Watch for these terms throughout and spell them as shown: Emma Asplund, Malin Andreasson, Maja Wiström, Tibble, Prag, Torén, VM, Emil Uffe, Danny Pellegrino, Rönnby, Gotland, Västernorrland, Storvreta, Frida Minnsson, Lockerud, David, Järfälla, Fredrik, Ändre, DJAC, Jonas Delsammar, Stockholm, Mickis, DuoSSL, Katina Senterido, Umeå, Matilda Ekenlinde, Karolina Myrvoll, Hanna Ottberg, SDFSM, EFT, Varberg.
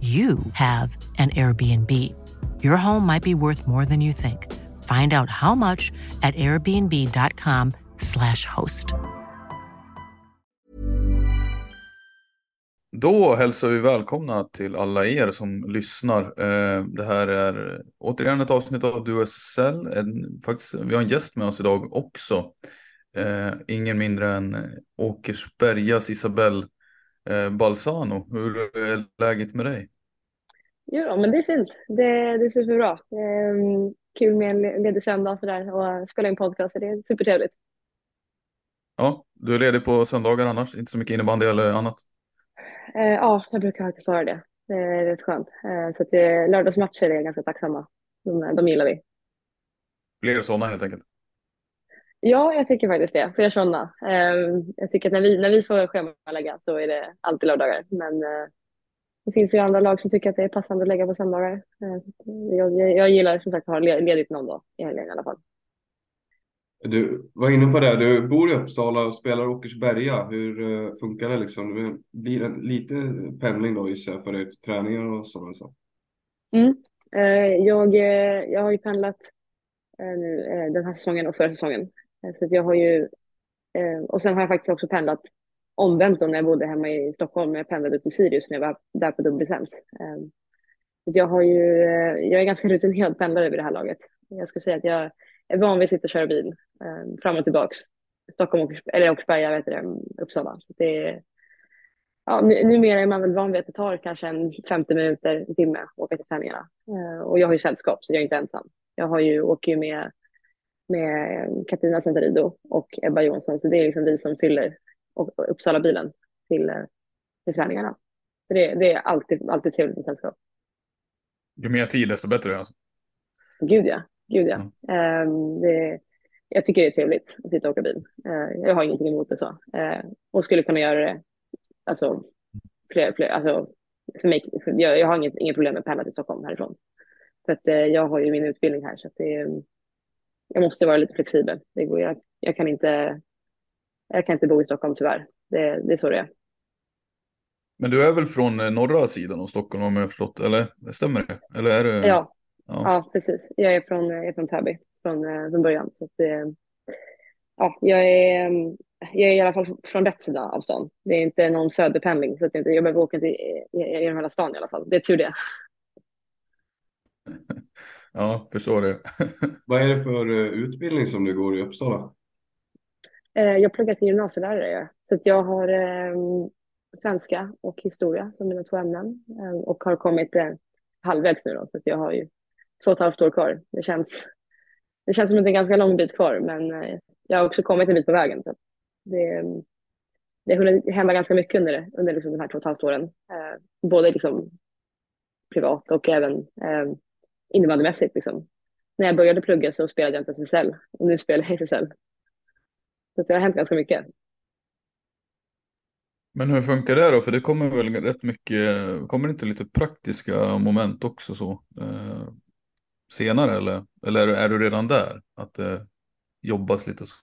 you have an Airbnb. Your home might be worth more than you think. Find out how much at airbnb.com/host. Då hälsar vi välkomna till alla er som lyssnar. Det här är återigen ett avsnitt av DuoSSL. Faktiskt, vi har en gäst med oss idag också. Ingen mindre än Åkersbergas Isabel Balzano. Hur är läget med dig? Ja, men det är fint. Det är superbra. Kul med en ledig söndag sådär, och spela in podcast. Det är supertrevligt. Ja, du är ledig på söndagar annars? Inte så mycket innebandy eller annat? Ja, jag brukar faktiskt vara det. Det är rätt skönt. Så att lördagsmatcher är ganska tacksamma. De gillar vi. Fler sådana helt enkelt? Ja, jag tycker faktiskt det. För jag sådana. Jag tycker att när vi får schemalägga så är det alltid lördagar. Men det finns ju andra lag som tycker att det är passande att lägga på söndagar. Jag gillar som sagt att ha ledigt någon dag i helgen i alla fall. Du var inne på det. Du bor i Uppsala och spelar Åkersberga. Hur funkar det liksom? Det blir en liten pendling då i sig för dig till träningar och sådana saker. Jag har ju pendlat den här säsongen och förra säsongen. Så jag har ju, och sen har jag faktiskt också pendlat omvänt när jag bodde hemma i Stockholm. Jag pendlade upp i Sirius när jag var där på dubbellicens. Jag är ganska rutinerad pendlare vid det här laget. Jag skulle säga att jag är van vid att sitta och köra bil fram och tillbaks. Stockholm och Åkersberga, jag vet det, Uppsala. Så det är, ja, numera är man väl van vid att det tar kanske en 50 minuter, en timme att åka till träningarna. Och jag har ju sällskap så jag är inte ensam. Jag har ju, åker ju med Katina Senterido och Ebba Jonsson. Så det är liksom vi som fyller Uppsala-bilen till träningarna. Så det är alltid trevligt med sällskap. Ju mer tid desto bättre alltså. Gud ja. Mm. Jag tycker det är trevligt att sitta och åka bil. Jag har ingenting emot det så. Och skulle kunna göra det alltså, fler alltså, för mig, jag har inget problem med att pendla till Stockholm härifrån. För att jag har ju min utbildning här så att jag måste vara lite flexibel. Det går, jag kan inte bo i Stockholm tyvärr. Det är så det är. Men du är väl från norra sidan av Stockholm om jag har förstått, eller stämmer det? Eller är det... Ja, precis. Jag är från Täby från början. Så att, jag är i alla fall från rätt sida av stan. Det är inte någon söderpendling så att jag behöver åka till genom hela stan i alla fall. Det är tur det. Ja, förstår det. Vad är det för utbildning som du går i Uppsala? Jag pluggar till gymnasielärare. Så att jag har svenska och historia som mina två ämnen. Och har kommit halvvägs nu då. Så att jag har ju 2,5 år kvar. Det känns som att det är en ganska lång bit kvar. Men jag har också kommit en bit på vägen. Så det har hunnit hända ganska mycket under liksom de här 2,5 åren. Både liksom privat och även innebandymässigt liksom. När jag började plugga så spelade jag inte SSL och nu spelar jag SSL. Så det har hänt ganska mycket. Men hur funkar det då? För det kommer väl rätt mycket, kommer det inte lite praktiska moment också så senare? Eller är du redan där? Att det jobbas lite så?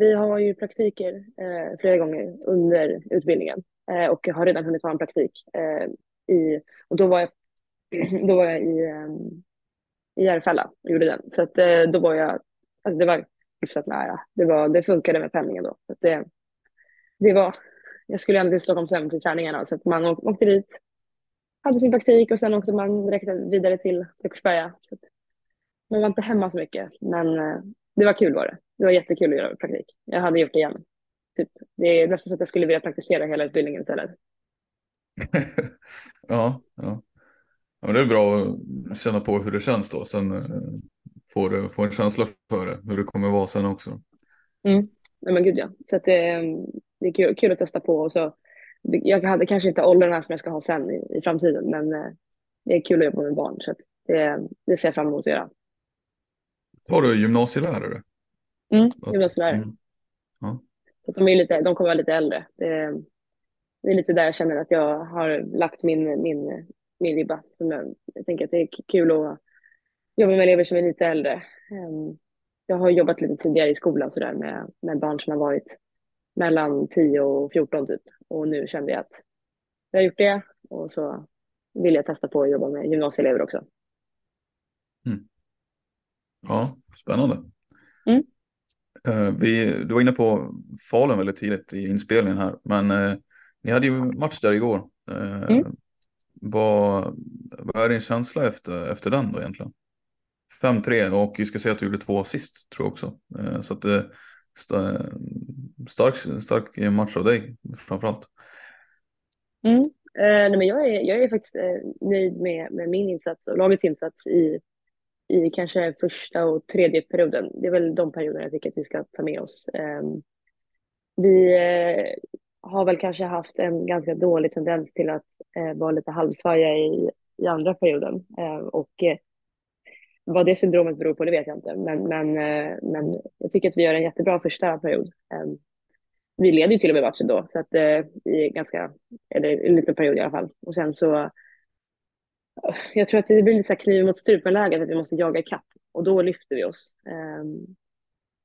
Vi har ju praktiker flera gånger under utbildningen och har redan hunnit ha en praktik. Och då var jag i Järfälla och gjorde den. Så att, då var jag, alltså det var hyfsat nära. Det funkade med pendlingen då. Så att det var, jag skulle ändå till Stockholms hem till träningarna. Så att man åkte dit, hade sin praktik och sen åkte man direkt vidare till Åkersberga. Så att man var inte hemma så mycket, men det var kul var det. Det var jättekul att göra praktik. Jag hade gjort det igen. Typ, det är nästan så att jag skulle vilja praktisera hela utbildningen istället. Ja. Ja, men det är bra att känna på hur det känns då. Sen får en känsla för det, hur det kommer vara sen också. Ja, men gud ja. Så att det är kul att testa på. Och så, jag hade kanske inte åldern här som jag ska ha sen i framtiden. Men det är kul att jobba med barn. Så att det ser jag fram emot att göra. Var du gymnasielärare? Gymnasielärare. Ja. Så de kommer vara lite äldre. Det är lite där jag känner att jag har lagt min ribba. Jag tänker att det är kul att jobba med elever som är lite äldre. Jag har jobbat lite tidigare i skolan så där, med barn som har varit mellan 10 och 14 typ. Och nu kände jag att jag har gjort det och så vill jag testa på att jobba med gymnasieelever också. Ja, spännande. Du var inne på Falun väldigt tidigt i inspelningen här, men ni hade ju match där igår. Vad är din känsla efter den då egentligen? 5-3 och vi ska säga att du gjorde 2 assist tror jag också. Så att stark match av dig framförallt. Nej, men jag är faktiskt nöjd med min insats och lagets insats i kanske första och tredje perioden. Det är väl de perioderna jag tycker att vi ska ta med oss. Vi har väl kanske haft en ganska dålig tendens till att vara lite halvsvaja i andra perioden. Och vad det syndromet beror på, det vet jag inte. Men jag tycker att vi gör en jättebra första period. Vi leder ju till och med matchen då. Så att i ganska, eller en liten period i alla fall. Och sen så, jag tror att det blir lite så här kniv mot strupenläget, att vi måste jaga ikapp. Och då lyfter vi oss.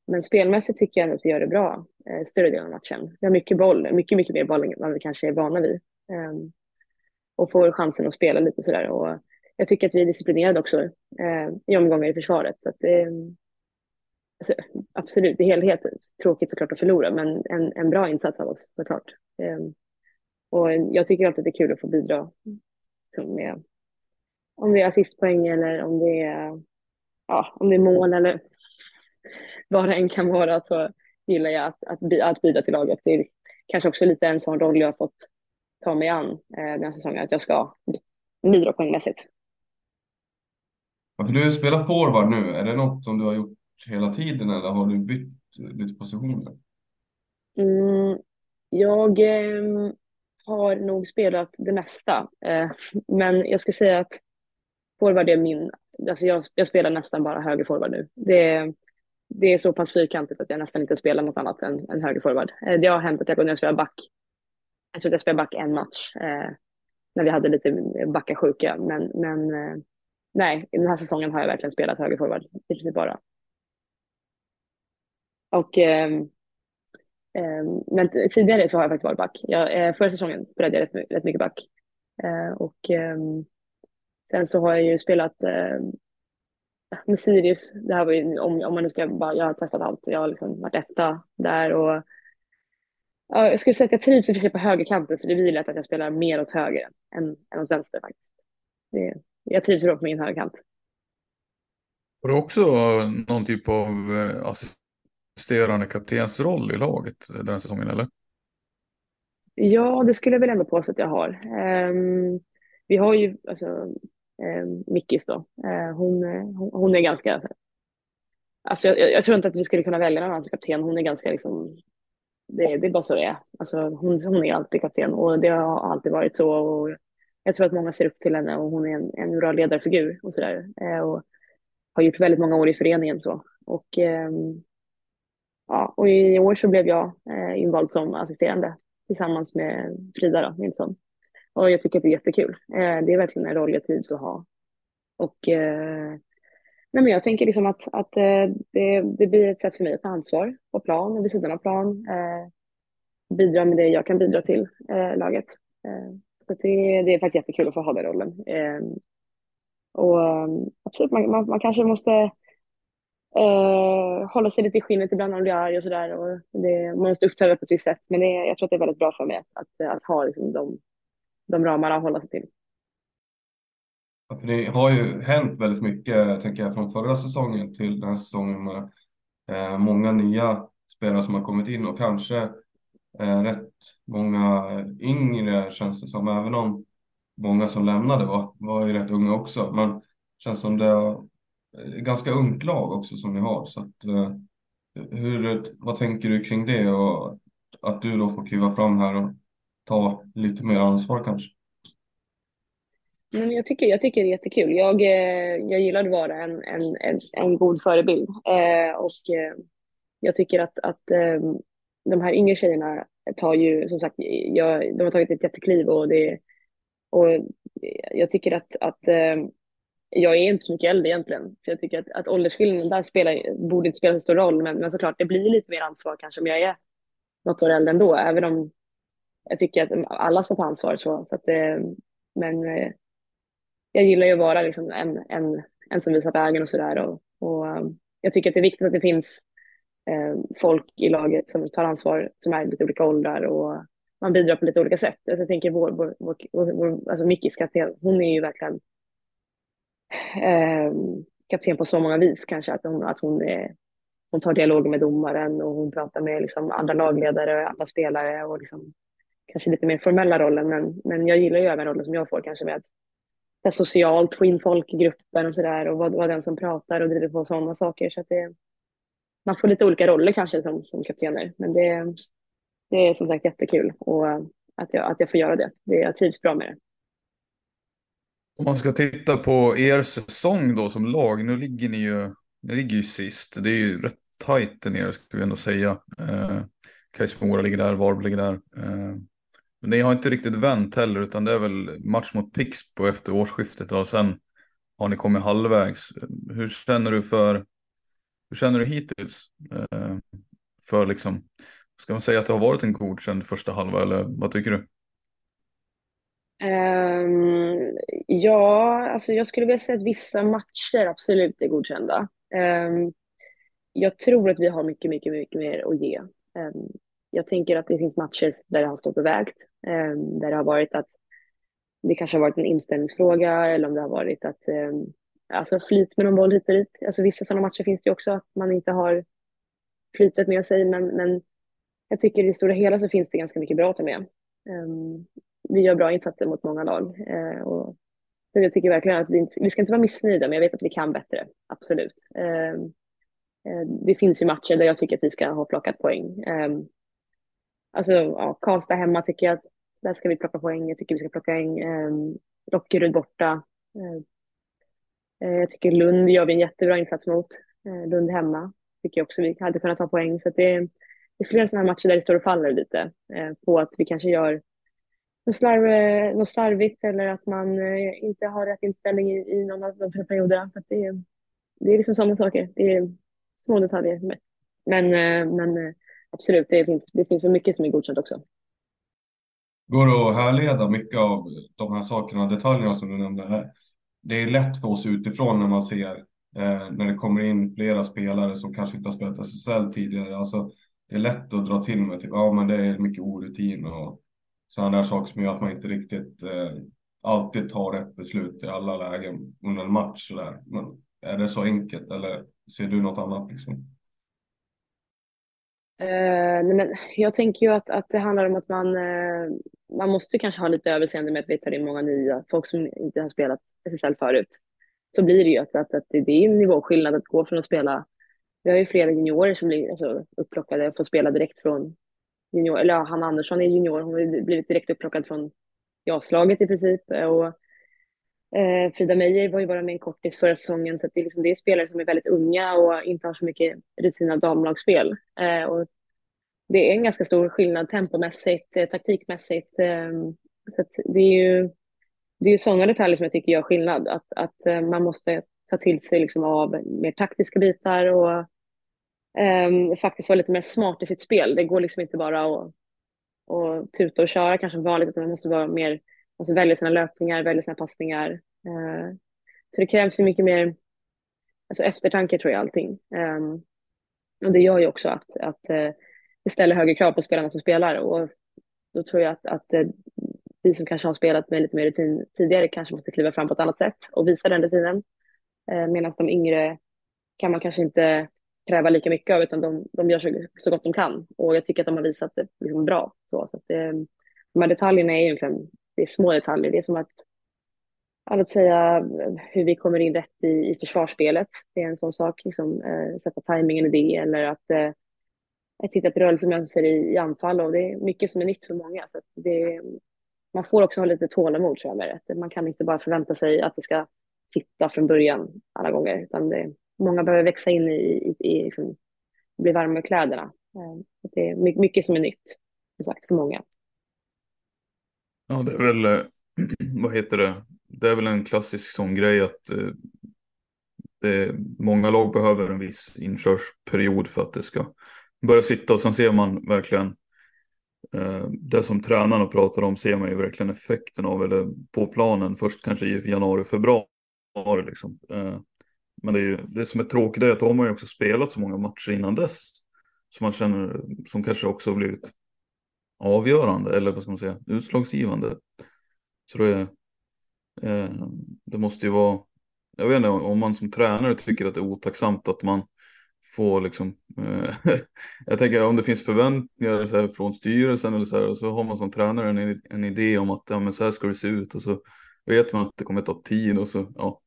Men spelmässigt tycker jag att vi gör det bra. Större delen av matchen. Vi har mycket boll. Mycket, mycket mer boll än vi kanske är vana vid. Och får chansen att spela lite sådär. Och jag tycker att vi är disciplinerade också. I omgångar i försvaret. Så att alltså, absolut, i helhet tråkigt såklart att förlora. Men en bra insats av oss, såklart. Och jag tycker alltid att det är kul att få bidra med, om det är assistpoäng eller om det är, ja, om det är mål eller vad det än kan vara, så gillar jag att bidra till laget. Det är kanske också lite en sån roll jag har fått ta mig an den här säsongen, att jag ska bidra poängmässigt. Ja, för du spelar forward nu. Är det något som du har gjort hela tiden eller har du bytt lite positioner? Jag har nog spelat det mesta. Men jag ska säga att forward är min, alltså jag spelar nästan bara högerforward nu. Det är så pass fyrkantigt att jag nästan inte spelar något annat än högerforward. Det har hänt att jag kunde spela back. Jag tror att jag spelade back en match när vi hade lite backasjuka. Men nej, den här säsongen har jag verkligen spelat högerforward. Det är bara. Och men tidigare så har jag faktiskt varit back. Förra säsongen spelade jag rätt mycket back. Och sen så har jag ju spelat med Sirius. Det här var ju, om man nu ska bara, jag har testat allt. Jag har liksom varit etta där och ja, jag skulle säga att jag trivs i och för sig på högerkanten, så det blir lätt att jag spelar mer åt höger än åt vänster faktiskt. Jag trivs bra på min högerkant. Har du också någon typ av assisterande kaptensroll i laget den här säsongen eller? Ja, det skulle jag väl ändå påstå att jag har. Vi har ju alltså, Mickis då. Hon är ganska, alltså jag tror inte att vi skulle kunna välja någon annan kapten. Hon är ganska liksom, det är bara så det är. Alltså, hon är alltid kapten och det har alltid varit så. Och jag tror att många ser upp till henne och hon är en bra ledarfigur och sådär. Och har gjort väldigt många år i föreningen så. Och Ja, och i år så blev jag invald som assisterande tillsammans med Frida Minnsson. Och jag tycker att det är jättekul. Det är verkligen en roll jag trivs att ha. Och nej, men jag tänker liksom att det blir ett sätt för mig att ta ansvar på plan och vid sidan av plan. Bidra med det jag kan bidra till laget. Så det är faktiskt jättekul att få ha den rollen. Och absolut, man kanske måste... hålla sig lite i skinnet ibland om det är och sådär, och man måste uppträda på ett visst sätt, men jag tror att det är väldigt bra för mig att ha liksom, de ramarna att hålla sig till. Ja, för det har ju hänt väldigt mycket, tänker jag, från förra säsongen till den här säsongen med många nya spelare som har kommit in och kanske rätt många yngre, känns det som, även om många som lämnade var ju rätt unga också, men känns som det ganska ungt lag också som ni har, så att, vad tänker du kring det och att du då får kliva fram här och ta lite mer ansvar kanske? Men jag tycker det är jättekul. Jag gillar att vara en god förebild och jag tycker att de här yngre tjejerna tar ju, som sagt, de har tagit ett jättekliv och jag tycker att jag är inte så mycket äldre egentligen. Så jag tycker att åldersskillnaden där borde inte spela så stor roll. Men såklart, det blir lite mer ansvar kanske om jag är något år äldre ändå. Även om jag tycker att alla ska ta ansvar. Så att, men jag gillar ju att vara liksom en som visar vägen och sådär. Och jag tycker att det är viktigt att det finns folk i laget som tar ansvar, som är lite olika åldrar. Och man bidrar på lite olika sätt. Så jag tänker alltså Mickis, hon är ju verkligen... kapten på så många vis, kanske att hon tar dialog med domaren och hon pratar med liksom andra lagledare och andra spelare och liksom, kanske lite mer formella rollen, men jag gillar ju även rollen som jag får kanske med att socialt få in folk i gruppen och sådär och vara den som pratar och driver på sådana saker, så att man får lite olika roller kanske som kaptener, men det är som sagt jättekul och att jag får göra det, jag trivs bra med det. Om man ska titta på er säsong då som lag, nu ligger ni ligger ju sist. Det är ju rätt tajt ner, skulle jag ändå säga. Mora ligger där, Varberg ligger där. Men ni har inte riktigt vänt heller, utan det är väl match mot Pixbo efter årsskiftet och sen har ni kommit halvvägs. Hur känner du hittills? För liksom, ska man säga att det har varit en godkänd första halva, eller vad tycker du? Ja, alltså jag skulle vilja säga att vissa matcher absolut är godkända. Jag tror att vi har mycket, mycket, mycket mer att ge. Jag tänker att det finns matcher där det har stått och vägt, där det har varit att det kanske har varit en inställningsfråga, eller om det har varit att alltså flyt med någon boll hit och dit. Alltså vissa sådana matcher finns det också att man inte har flytet med sig, men jag tycker i det stora hela så finns det ganska mycket bra att ta med. Vi gör bra insatser mot många lag. Och jag tycker verkligen att vi ska inte vara missnöjda, men jag vet att vi kan bättre. Absolut. Det finns ju matcher där jag tycker att vi ska ha plockat poäng. Alltså, ja, Karlstad hemma tycker jag att där ska vi plocka poäng. Jag tycker vi ska plocka poäng. Lockerud borta. Jag tycker Lund gör vi en jättebra insats mot. Lund hemma tycker jag också vi hade kunnat ta poäng. Så att det är flera sådana matcher där det står och faller lite. På att vi kanske gör något slarvigt eller att man inte har rätt inställning i någon av de perioderna. Så att det är liksom samma saker. Det är små detaljer. Men absolut, det finns för mycket som är godkänt också. Går det att härleda mycket av de här sakerna, detaljerna som du nämnde här? Det är lätt för oss utifrån när man ser, när det kommer in flera spelare som kanske inte har spelat SSL tidigare. Alltså, det är lätt att dra till med typ, ja, men det är mycket orutin och sådana där saker som gör att man inte riktigt alltid tar rätt beslut i alla lägen under en match. Så där. Men är det så enkelt eller ser du något annat? Liksom? Men jag tänker ju att det handlar om att man måste kanske ha lite överseende med att vi tar in många nya folk som inte har spelat SSL förut. Så blir det ju att det är en nivåskillnad att gå från att spela. Vi har ju flera juniorer som blir alltså, upplockade och får spela direkt från junior, eller ja, Hanna Andersson är junior, hon har blivit direkt upplockad från jaslaget i princip och Frida Meijer var ju bara med en kortis förra säsongen, så att det, liksom, det är spelare som är väldigt unga och inte har så mycket rutin av damlagsspel. Och det är en ganska stor skillnad tempomässigt, taktikmässigt. Så att det är ju sådana detaljer som jag tycker gör skillnad. Att man måste ta till sig liksom av mer taktiska bitar och faktiskt vara lite mer smart i sitt spel. Det går liksom inte bara att tuta och köra kanske vanligt, utan man måste vara mer, alltså välja sina löpningar, välja sina passningar. Så det krävs ju mycket mer, alltså eftertanke tror jag allting. Och det gör ju också att det ställer högre krav på spelarna som spelar, och då tror jag att vi som kanske har spelat med lite mer rutin tidigare kanske måste kliva fram på ett annat sätt och visa den rutinen. Medan de yngre kan man kanske inte kräva lika mycket av, utan de gör så gott de kan. Och jag tycker att de har visat det liksom bra. Så att de här detaljerna är egentligen, det är små detaljer. Det är som att säga hur vi kommer in rätt i försvarsspelet. Det är en sån sak, liksom, sätta tajmingen i det, eller att titta på rörelsemönster i anfall. Och det är mycket som är nytt för många. Så att man får också ha lite tålamod, tror jag, med det. Man kan inte bara förvänta sig att det ska sitta från början alla gånger, utan många behöver växa in i liksom, bli varma i kläderna. Det är mycket som är nytt, som sagt, för många. Ja, det är väl, vad heter det? Det är väl en klassisk sån grej att många lag behöver en viss inkörsperiod för att det ska börja sitta, och sen ser man verkligen det som tränarna pratar om, ser man ju verkligen effekten av, eller på planen först kanske i januari, februari liksom. Men det som är tråkigt är att de har ju också spelat så många matcher innan dess som man känner, som kanske också har blivit avgörande, eller vad ska man säga, utslagsgivande. Så det måste ju vara, jag vet inte, om man som tränare tycker att det är otacksamt att man får liksom jag tänker, om det finns förväntningar så här från styrelsen eller så här, och så har man som tränare en idé om att ja, men så här ska det se ut, och så vet man att det kommer ta tid, och så ja.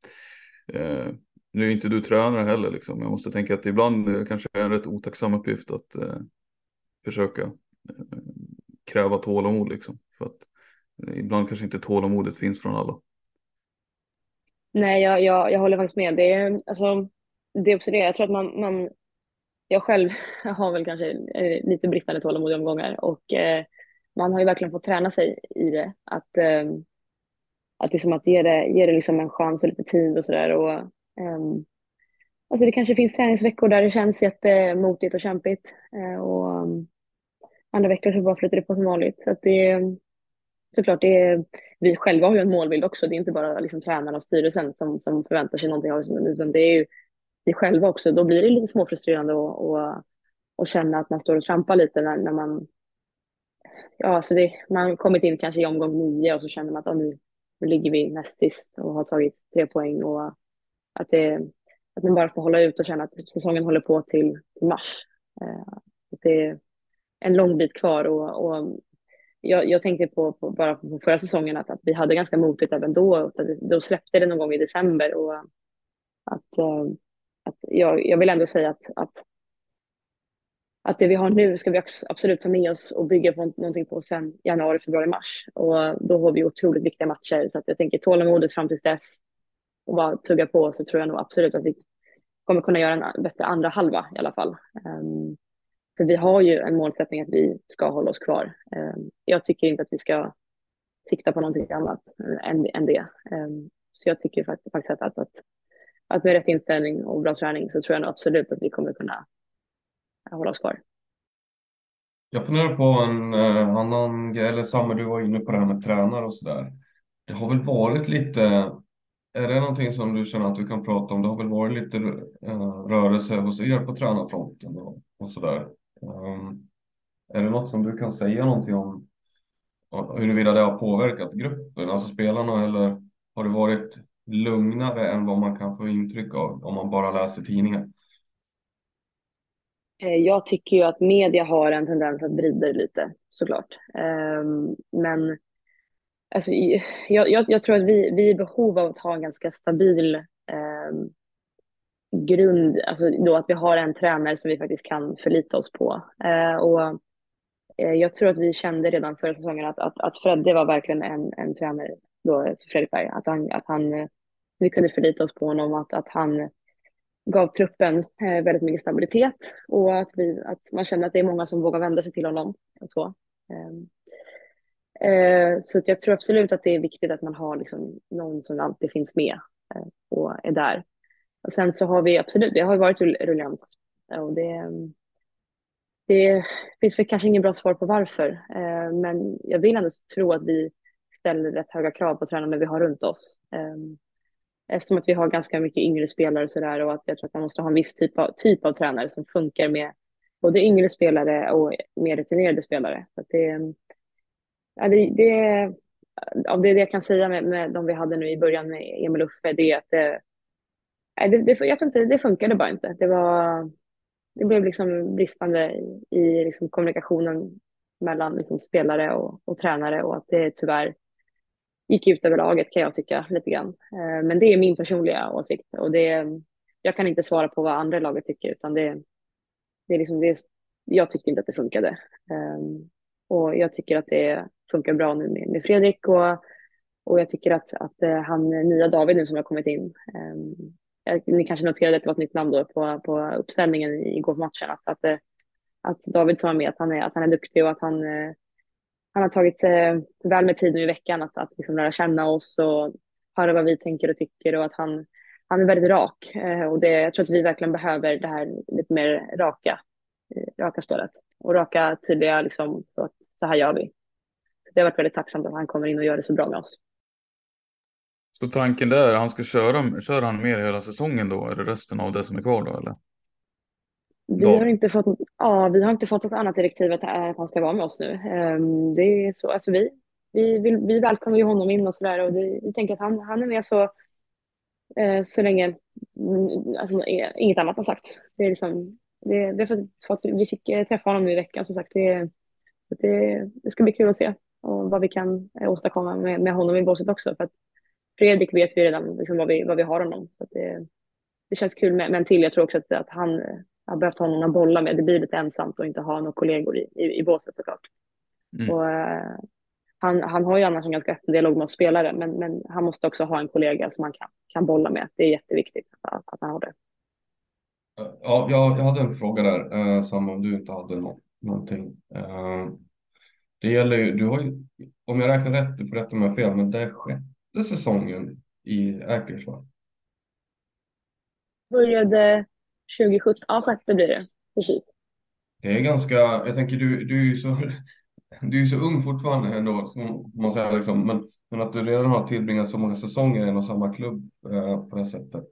Nu är inte du tränare heller liksom. Jag måste tänka att ibland kanske är en rätt otacksam uppgift att försöka kräva tålamod liksom, för att ibland kanske inte tålamodet finns från alla. Nej, jag håller faktiskt med. Det är alltså, det är också det. Jag tror att jag själv har väl kanske lite bristande tålamod i omgångar, och man har ju verkligen fått träna sig i det, att liksom att ge det liksom en chans och lite tid och sådär, och alltså det kanske finns träningsveckor där det känns jättemotigt och kämpigt, och andra veckor så bara flyter det på som vanligt. Så att det, såklart, vi själva har ju en målbild också. Det är inte bara liksom tränarna och styrelsen som förväntar sig någonting av oss, utan det är ju vi själva också. Då blir det lite småfrustrerande och känna att man står och trampar lite när man, ja, alltså man kommit in kanske i omgång 9, och så känner man att nu ligger vi näst sist och har tagit 3 poäng, och att man bara får hålla ut och känna att säsongen håller på till mars. Det är en lång bit kvar, och jag tänkte på bara på förra säsongen att vi hade ganska motigt även då. Då släppte det någon gång i december, och att jag vill ändå säga att det vi har nu ska vi absolut ta med oss och bygga på någonting på sen januari, februari, mars. Och då har vi otroligt viktiga matcher. Så att jag tänker tålamodet fram tills dess och bara tugga på, så tror jag nog absolut att vi kommer kunna göra en bättre andra halva i alla fall. För vi har ju en målsättning att vi ska hålla oss kvar. Jag tycker inte att vi ska sikta på någonting annat än det. Så jag tycker faktiskt att med rätt inställning och bra träning så tror jag nog absolut att vi kommer kunna hålla oss kvar. Jag funderar på en annan grej, eller Samuel, du var inne på det här med tränare och sådär. Det har väl varit lite, är det någonting som du känner att du kan prata om? Det har väl varit lite rörelse hos er på tränarfronten och sådär. Är det något som du kan säga någonting om huruvida det har påverkat gruppen, alltså spelarna, eller har det varit lugnare än vad man kan få intryck av om man bara läser tidningen? Jag tycker ju att media har en tendens att vrida det lite, såklart. Men alltså, jag tror att vi är i behov av att ha en ganska stabil grund. Alltså då att vi har en tränare som vi faktiskt kan förlita oss på. Och jag tror att vi kände redan förra säsongen att Fredde var verkligen en tränare då, Fredrik, att han vi kunde förlita oss på honom, att han gav truppen väldigt mycket stabilitet och att man kände att det är många som vågar vända sig till honom och så. Så jag tror absolut att det är viktigt att man har liksom någon som alltid finns med och är där. Och sen så har vi absolut, det har varit ruljans. Och det finns väl kanske ingen bra svar på varför. Men jag vill ändå tro att vi ställer rätt höga krav på tränarna vi har runt oss. Eftersom att vi har ganska mycket yngre spelare och sådär, och att jag tror att man måste ha en viss typ av tränare som funkar med både yngre spelare och mer rutinerade spelare. Så att det jag kan säga med de vi hade nu i början med Emil Uffe, det är att jag tror inte, det funkade bara inte. Det blev liksom bristande i liksom kommunikationen mellan liksom spelare och tränare, och att det tyvärr gick ut över laget, kan jag tycka lite grann. Men det är min personliga åsikt, och jag kan inte svara på vad andra laget tycker, utan jag tycker inte att det funkade. Och jag tycker att det funkar bra nu med Fredrik, och jag tycker att han nya David nu som har kommit in. Ni kanske noterade att det var ett nytt namn då på uppställningen igår på matchen, att David som var med, att han är duktig, och att han har tagit väl med tid nu i veckan att liksom lära känna oss och höra vad vi tänker och tycker, och att han är väldigt rak, och jag tror att vi verkligen behöver det här lite mer raka spelet och raka tydliga liksom, så här gör vi. Det har varit väldigt tacksamt att han kommer in och gör det så bra med oss. Så tanken där, han ska köra han med hela säsongen då, eller resten av det som är kvar då, eller? Vi har inte fått något annat direktiv att han ska vara med oss nu. Det är så, alltså vi välkomnar ju honom in och så där, och vi tänker att han är med så länge, alltså inget annat har sagt. Det är liksom det är för att vi fick träffa honom nu i veckan, som sagt. Det ska bli kul att se och vad vi kan åstadkomma med honom i båset också, för att Fredrik vet vi redan liksom vad vi har honom. Så att det känns kul med, men jag tror också att han har behövt ha någon att bolla med. Det blir lite ensamt och inte ha några kollegor i båset såklart. Mm. Och, han har ju annars en ganska öppen dialog med spelare, men han måste också ha en kollega som han kan bolla med. Det är jätteviktigt att han har det. Ja, jag hade en fråga där, Sam, om du inte hade någonting. Det gäller ju, du har ju, om jag räknar rätt, du får rätta mig fel, men det är sjätte säsongen i Åkersberga. Började 2017, ja, sjätte blir det, precis. Det är ganska, jag tänker du är ju så ung fortfarande ändå, man säger liksom, men att du redan har tillbringat så många säsonger i en och samma klubb på det sättet.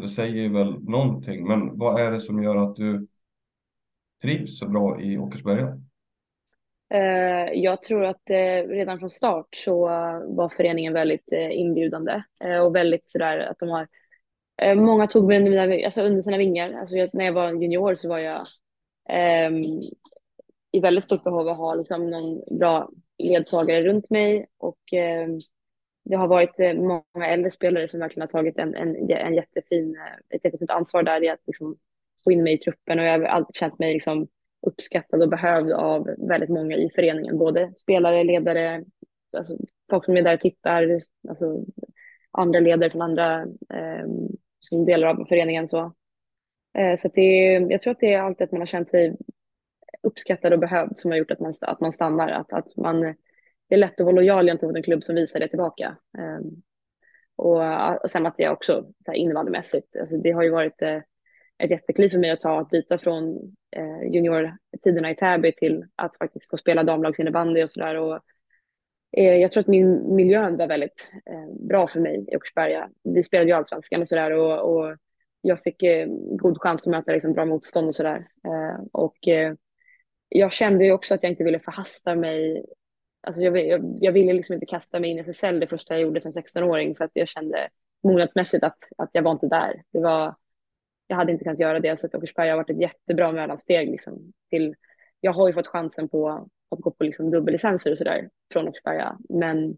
Du säger väl någonting, men vad är det som gör att du trivs så bra i Åkersberga? Jag tror att redan från start så var föreningen väldigt inbjudande och väldigt sådär att de har många tog mig under sina vingar. Alltså när jag var junior så var jag i väldigt stort behov av att ha liksom någon bra ledsagare runt mig, och det har varit många äldre spelare som verkligen har tagit en ett jättefint ansvar där i att liksom få in mig i truppen, och jag har alltid känt mig liksom uppskattad och behövd av väldigt många i föreningen, både spelare, ledare, alltså folk som är där och tittar, alltså andra ledare från andra som delar av föreningen så. Så jag tror att det är alltid att man har känt sig uppskattad och behövd som har gjort att man stannar, att man det är lätt att vara lojal gentemot en klubb som visar det tillbaka. Och sen att jag också så här invandrarmässigt, alltså det har ju varit ett jättekliv för mig att byta från juniortiderna i Täby till att faktiskt få spela damlagsinnebandy och sådär. Och jag tror att min miljön var väldigt bra för mig i Åkersberga. Vi spelade ju allsvenskan och sådär, och jag fick god chans att möta liksom bra motstånd och sådär. Jag kände ju också att jag inte ville förhasta mig. Alltså jag ville liksom inte kasta mig in i SSL det första jag gjorde som 16-åring, för att jag kände mognadsmässigt att jag var inte där. Jag hade inte kunnat göra det, så att Åkersberga har varit ett jättebra mellansteg liksom, till, jag har ju fått chansen på att gå på liksom dubbellicenser och sådär från Åkersberga, men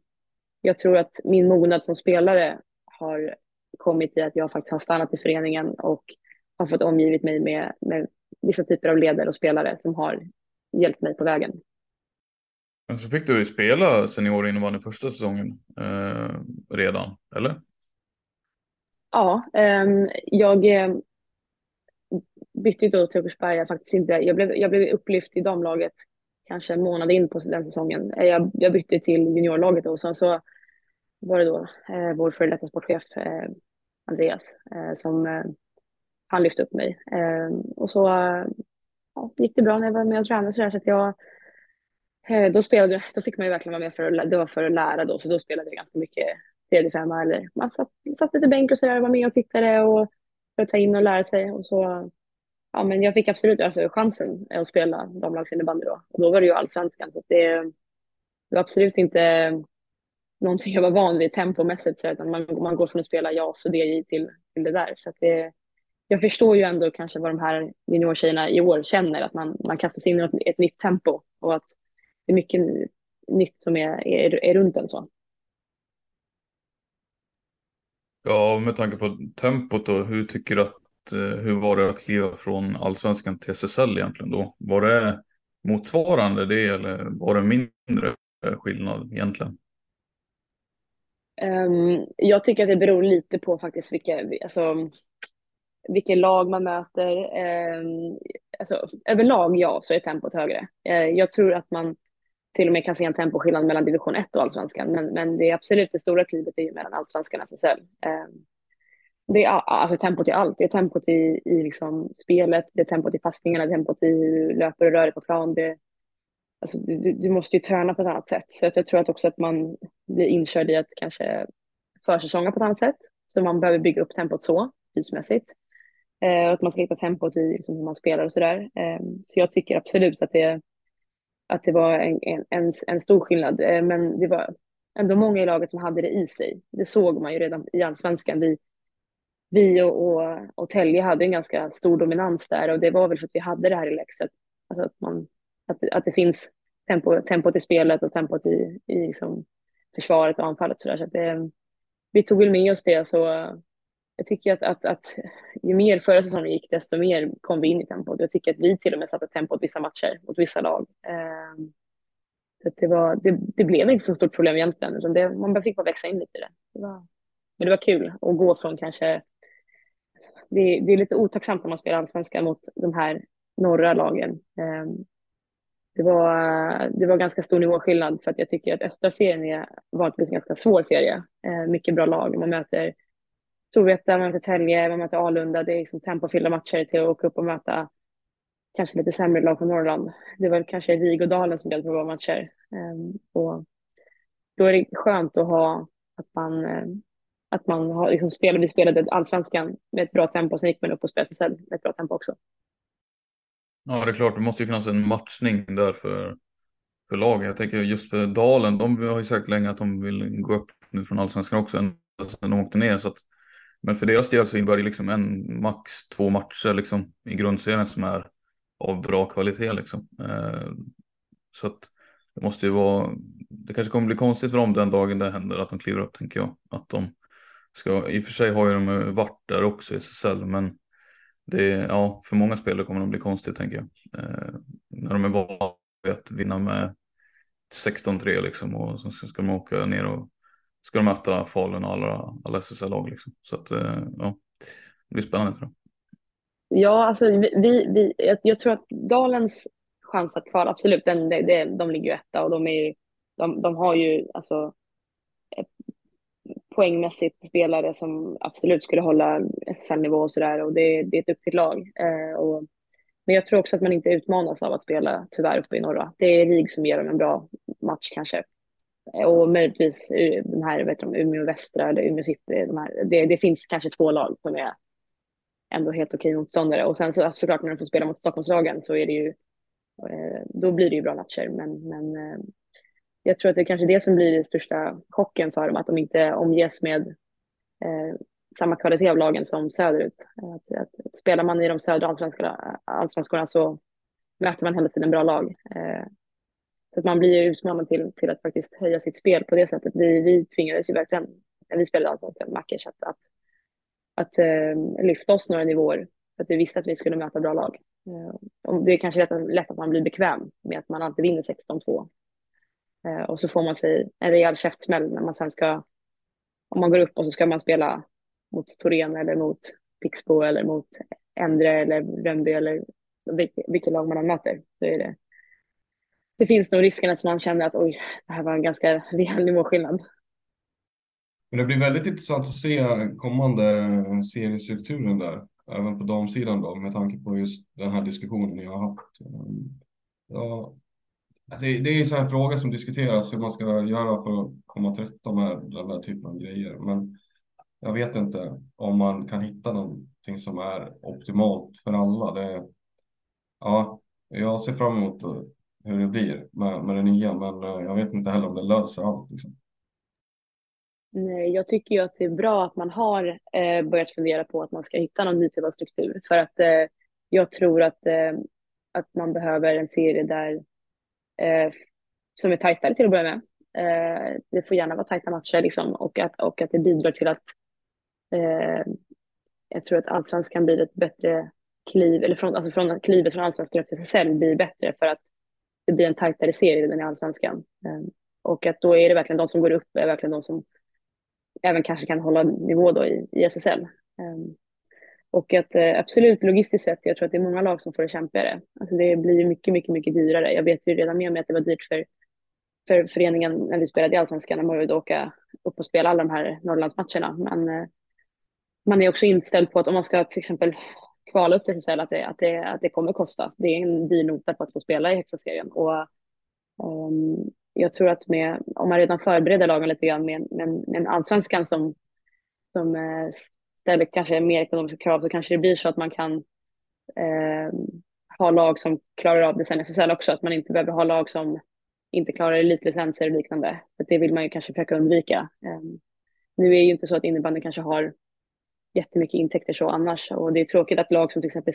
jag tror att min mognad som spelare har kommit i att jag faktiskt har stannat i föreningen och har fått omgivit mig med vissa typer av ledare och spelare som har hjälpt mig på vägen. Men så fick du ju spela senior innevarande första säsongen redan, eller? Ja, jag bytte då till Åkersberga faktiskt inte. Jag blev upplyft i damlaget kanske en månad in på den säsongen. Jag bytte till juniorlaget och sen så var det då vår före detta sportchef Andreas som han lyfte upp mig. Och så gick det bra när jag var med och tränade så där, så att jag då fick man ju verkligen vara med för att lära då, så då spelade jag ganska mycket 3-5 eller man satt lite bänk och så där, var med och tittade och för att ta in och lära sig och så. Ja, men jag fick absolut chansen att spela damlagsinnebandy då. Och då var det ju allsvenskan, så det var absolut inte någonting jag var van vid tempomässigt, så utan man går från att spela JAS och DJ till det där. Så att jag förstår ju ändå kanske vad de här juniortjejerna i år känner, att man kastas in i ett nytt tempo och att det är mycket nytt som är runt en så. Ja, med tanke på tempot då, hur var det att kliva från allsvenskan till SSL egentligen då? Var det motsvarande det eller var det mindre skillnad egentligen? Jag tycker att det beror lite på faktiskt vilka lag man möter. Överlag så är tempot högre. Jag tror att man till och med kan se en temposkillnad mellan division 1 och allsvenskan. Men det är absolut det stora klivet är mellan allsvenskan och SSL. Det är tempot i allt. Det är tempot i liksom spelet, det är tempot i passningarna, det är tempot i löper och rör på plan. Du måste ju träna på ett annat sätt. Så jag tror att också att man blir inkörd i att kanske försäsonga på ett annat sätt. Så man behöver bygga upp tempot så, fysmässigt. Att man ska hitta tempot i liksom, hur man spelar och sådär. Så jag tycker absolut att det var en stor skillnad. Men det var ändå många i laget som hade det i sig. Det såg man ju redan i allsvenskan. Vi och Tälje hade en ganska stor dominans där, och det var väl för att vi hade det här i läxet. Alltså att det finns tempot i spelet och tempot i liksom försvaret och anfallet. Så att vi tog väl med oss det, så jag tycker att ju mer förra säsongen gick desto mer kom vi in i tempot. Jag tycker att vi till och med satte tempot vissa matcher mot vissa lag. Så att det blev inte så stort problem egentligen, utan man bara fick bara växa in lite i det. Men det var kul att gå från kanske. Det är lite otacksamt när man spelar allsvenskan mot de här norra lagen. Det var ganska stor nivåskillnad, för att jag tycker att östra serien var en ganska svår serie. Mycket bra lag. Man möter Storvreta, man möter Tälje, man möter Alunda. Det är liksom tempofyllda matcher till att åka upp och möta kanske lite sämre lag från Norrland. Det var kanske Vigodalen som delade på bra matcher. Och då är det skönt att ha att man har liksom vi spelade allsvenskan med ett bra tempo, sen gick man upp och spelade SSL med ett bra tempo också. Ja, det är klart, det måste ju finnas en matchning där för laget. Jag tänker just för Dalen, de har ju sagt länge att de vill gå upp nu från allsvenskan också, ända sedan de åkte ner. Så att, men för deras del så innebär det liksom en max 2 matcher liksom, i grundserien som är av bra kvalitet liksom. Så att det måste ju vara, det kanske kommer bli konstigt för dem den dagen det händer att de kliver upp, tänker jag, att de ska, i och för sig har ju de varit där också i SSL, men för många spelare kommer de bli konstigt, tänker jag. När de är vana att vinna med 16-3 liksom, och så ska de åka ner och ska de möta Falun och alla SSL-lag liksom. Så att det blir spännande, tror jag. Ja, alltså jag tror att Dalens chans att kvala, absolut, de ligger ju etta och de har ju alltså poängmässigt spelare som absolut skulle hålla SSL-nivå och sådär, och det är ett duktigt lag. Men jag tror också att man inte utmanas av att spela tyvärr uppe i norra. Det är RIG som ger dem en bra match kanske. Och möjligtvis de här, vet du, Umeå Västra eller Umeå City, de här. Det finns kanske 2 lag som är ändå helt okej motståndare. Och sen så, såklart, när de får spela mot Stockholmslagen så är det ju, då blir det ju bra matcher. Men jag tror att det är kanske det som blir den största chocken för dem, att de inte omges med samma kvalitet av lagen som söderut. Att spelar man i de södra allsvenskorna så möter man hela tiden bra lag. Så att man blir utmanad till att faktiskt höja sitt spel på det sättet. Vi tvingades ju verkligen, när vi spelade allsvenskan matcher, att lyfta oss några nivåer, för att vi visste att vi skulle möta bra lag. Det är kanske lätt att man blir bekväm med att man alltid vinner 16-2. Och så får man sig en rejäl käftsmäll när man sen ska, om man går upp och så ska man spela mot Torén eller mot Pixbo eller mot Ändre eller Rönnby eller vilket lag man än möter, så är det. Det finns nog risken att man känner att oj, det här var en ganska rejäl nivåskillnad. Men det blir väldigt intressant att se kommande seriestrukturen där, även på damsidan då, med tanke på just den här diskussionen jag har haft. Ja, det är ju så här fråga som diskuteras hur man ska göra för att komma till rätta med den där typen av grejer. Men jag vet inte om man kan hitta någonting som är optimalt för alla. Ja, jag ser fram emot hur det blir med det nya, men jag vet inte heller om det löser allt. Liksom. Nej, jag tycker ju att det är bra att man har börjat fundera på att man ska hitta någon ny typ av struktur. För att jag tror att man behöver en serie där som är tajtare till att börja med. Det får gärna vara tajta matcher liksom, och att det bidrar till att jag tror att allsvenskan blir ett bättre kliv, eller från klivet från allsvenskan upp till SSL blir bättre för att det blir en tajtare serie än i allsvenskan. Och att då är det verkligen de som går upp är verkligen de som även kanske kan hålla nivå då i SSL. Och att absolut logistiskt sett, jag tror att det är många lag som får det kämpigare. Alltså det blir mycket, mycket, mycket dyrare. Jag vet ju redan med mig att det var dyrt för föreningen när vi spelade i allsvenskan, när man behövde åka upp och spela alla de här Norrlandsmatcherna. Men man är också inställd på att om man ska till exempel kvala upp till SSL att det kommer kosta. Det är en dyr nota på att få spela i högsta serien. Och jag tror att om man redan förbereder lagen lite grann med en allsvenskan som ställer kanske mer ekonomiska krav, så kanske det blir så att man kan ha lag som klarar av det sen SSL också. Att man inte behöver ha lag som inte klarar elitlicenser och liknande. För det vill man ju kanske försöka undvika. Nu är det ju inte så att innebandy kanske har jättemycket intäkter så annars. Och det är tråkigt att lag som till exempel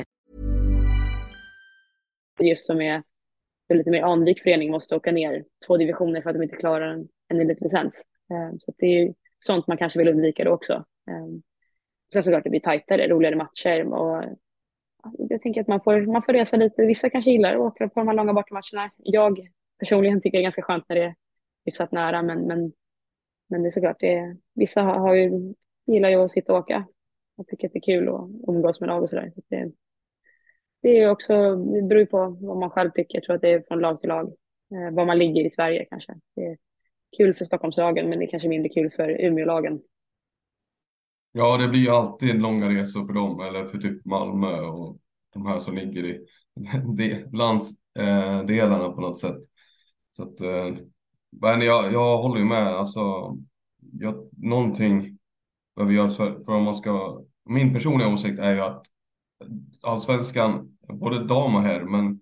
Just som är en lite mer anrik förening måste åka ner 2 divisioner för att de inte klarar en elitlicens. Så det är sånt man kanske vill undvika då också. Sen såklart det blir tajtare, roligare matcher. Och jag tänker att man får resa lite. Vissa kanske gillar att åka på de här långa bortamatcherna. Jag personligen tycker det är ganska skönt när det är hyfsat nära. Men det är såklart, vissa gillar ju att sitta och åka. Jag tycker att det är kul att umgås med lag och sådär. Så det är också, det beror på vad man själv tycker. Jag tror att det är från lag till lag. Var man ligger i Sverige kanske. Det är kul för Stockholmslagen, men det är kanske mindre kul för Umeålagen. Ja, det blir ju alltid långa resor för dem. Eller för typ Malmö och de här som ligger i landsdelarna på något sätt. Så att, men jag håller ju med. Alltså, någonting behöver göras för om man ska... Min personliga åsikt är ju att allsvenskan, både dam och herr, men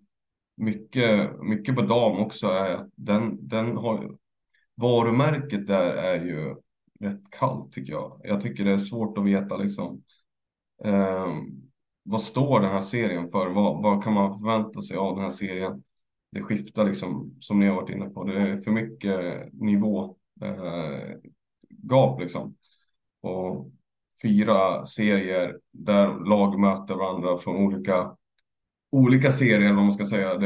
mycket, mycket på dam också är att den har varumärket där är ju rätt kallt tycker jag. Jag tycker det är svårt att veta liksom vad står den här serien för? Vad kan man förvänta sig av den här serien? Det skiftar liksom, som ni har varit inne på. Det är för mycket nivå gap liksom. Och 4 serier där lag möter varandra från olika serier, vad man ska säga.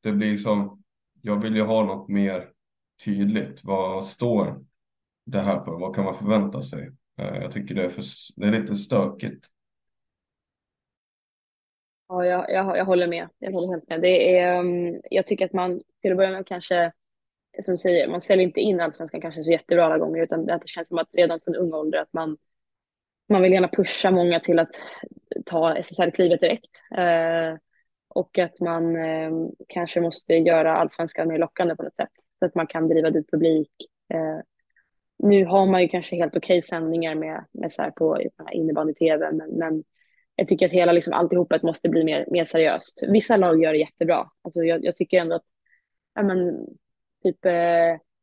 Det blir som, jag vill ju ha något mer tydligt. Vad står det här för? Vad kan man förvänta sig? Jag tycker det är lite stökigt. Ja, jag håller med. Jag håller helt med. Det är, jag tycker att man till att börja med kanske, som du säger, man säljer inte in allsvenskan kanske så jättebra alla gånger, utan det känns som att redan från unga ålder att man vill gärna pusha många till att ta SSL-klivet direkt. Och att man kanske måste göra allsvenskan mer lockande på något sätt, så att man kan driva dit publik. Nu har man ju kanske helt okej sändningar med så här på innebandy-tv, men jag tycker att hela liksom alltihopet måste bli mer seriöst. Vissa lag gör det jättebra. Alltså jag tycker ändå att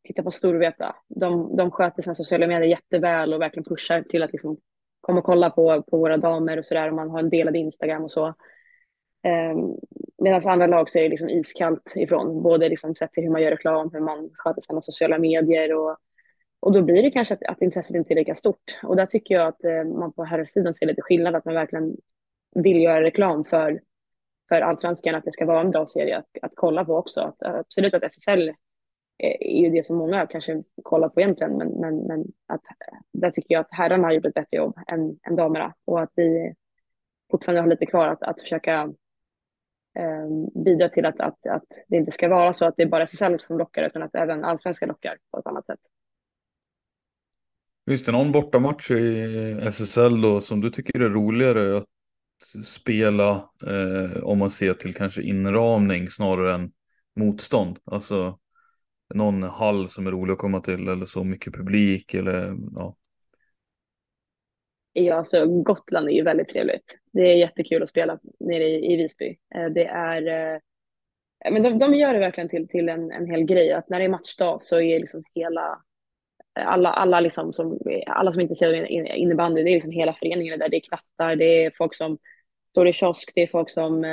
titta på Storvreta. De sköter sina sociala medier jätteväl och verkligen pushar till att liksom komma och kolla på våra damer och sådär, om man har en delad Instagram och så. Medan andra lag så är det liksom iskallt ifrån. Både liksom sett till hur man gör reklam, hur man sköter sina sociala medier, och då blir det kanske att intresset inte är lika stort. Och där tycker jag att man på herrsidan ser lite skillnad, att man verkligen vill göra reklam för allsvenskan, att det ska vara en bra serie att kolla på också. Absolut att SSL är ju det som många kanske kollar på egentligen, men att, där tycker jag att herrarna har gjort ett bättre jobb än damerna, och att vi fortfarande har lite kvar att försöka bidra till att det inte ska vara så att det är bara SSL som lockar, utan att även allsvenskan lockar på ett annat sätt. Finns det någon bortamatch i SSL då som du tycker är roligare att spela om man ser till kanske inramning snarare än motstånd? Alltså någon hall som är rolig att komma till, eller så mycket publik, eller ja. Ja, så Gotland är ju väldigt trevligt. Det är jättekul att spela nere i Visby. Det är... men de gör det verkligen till en hel grej. Att när det är matchdag så är liksom hela... alla som är intresserade av innebandy, det är liksom hela föreningen där. Det är knattar, det är folk som står i kiosk, det är folk som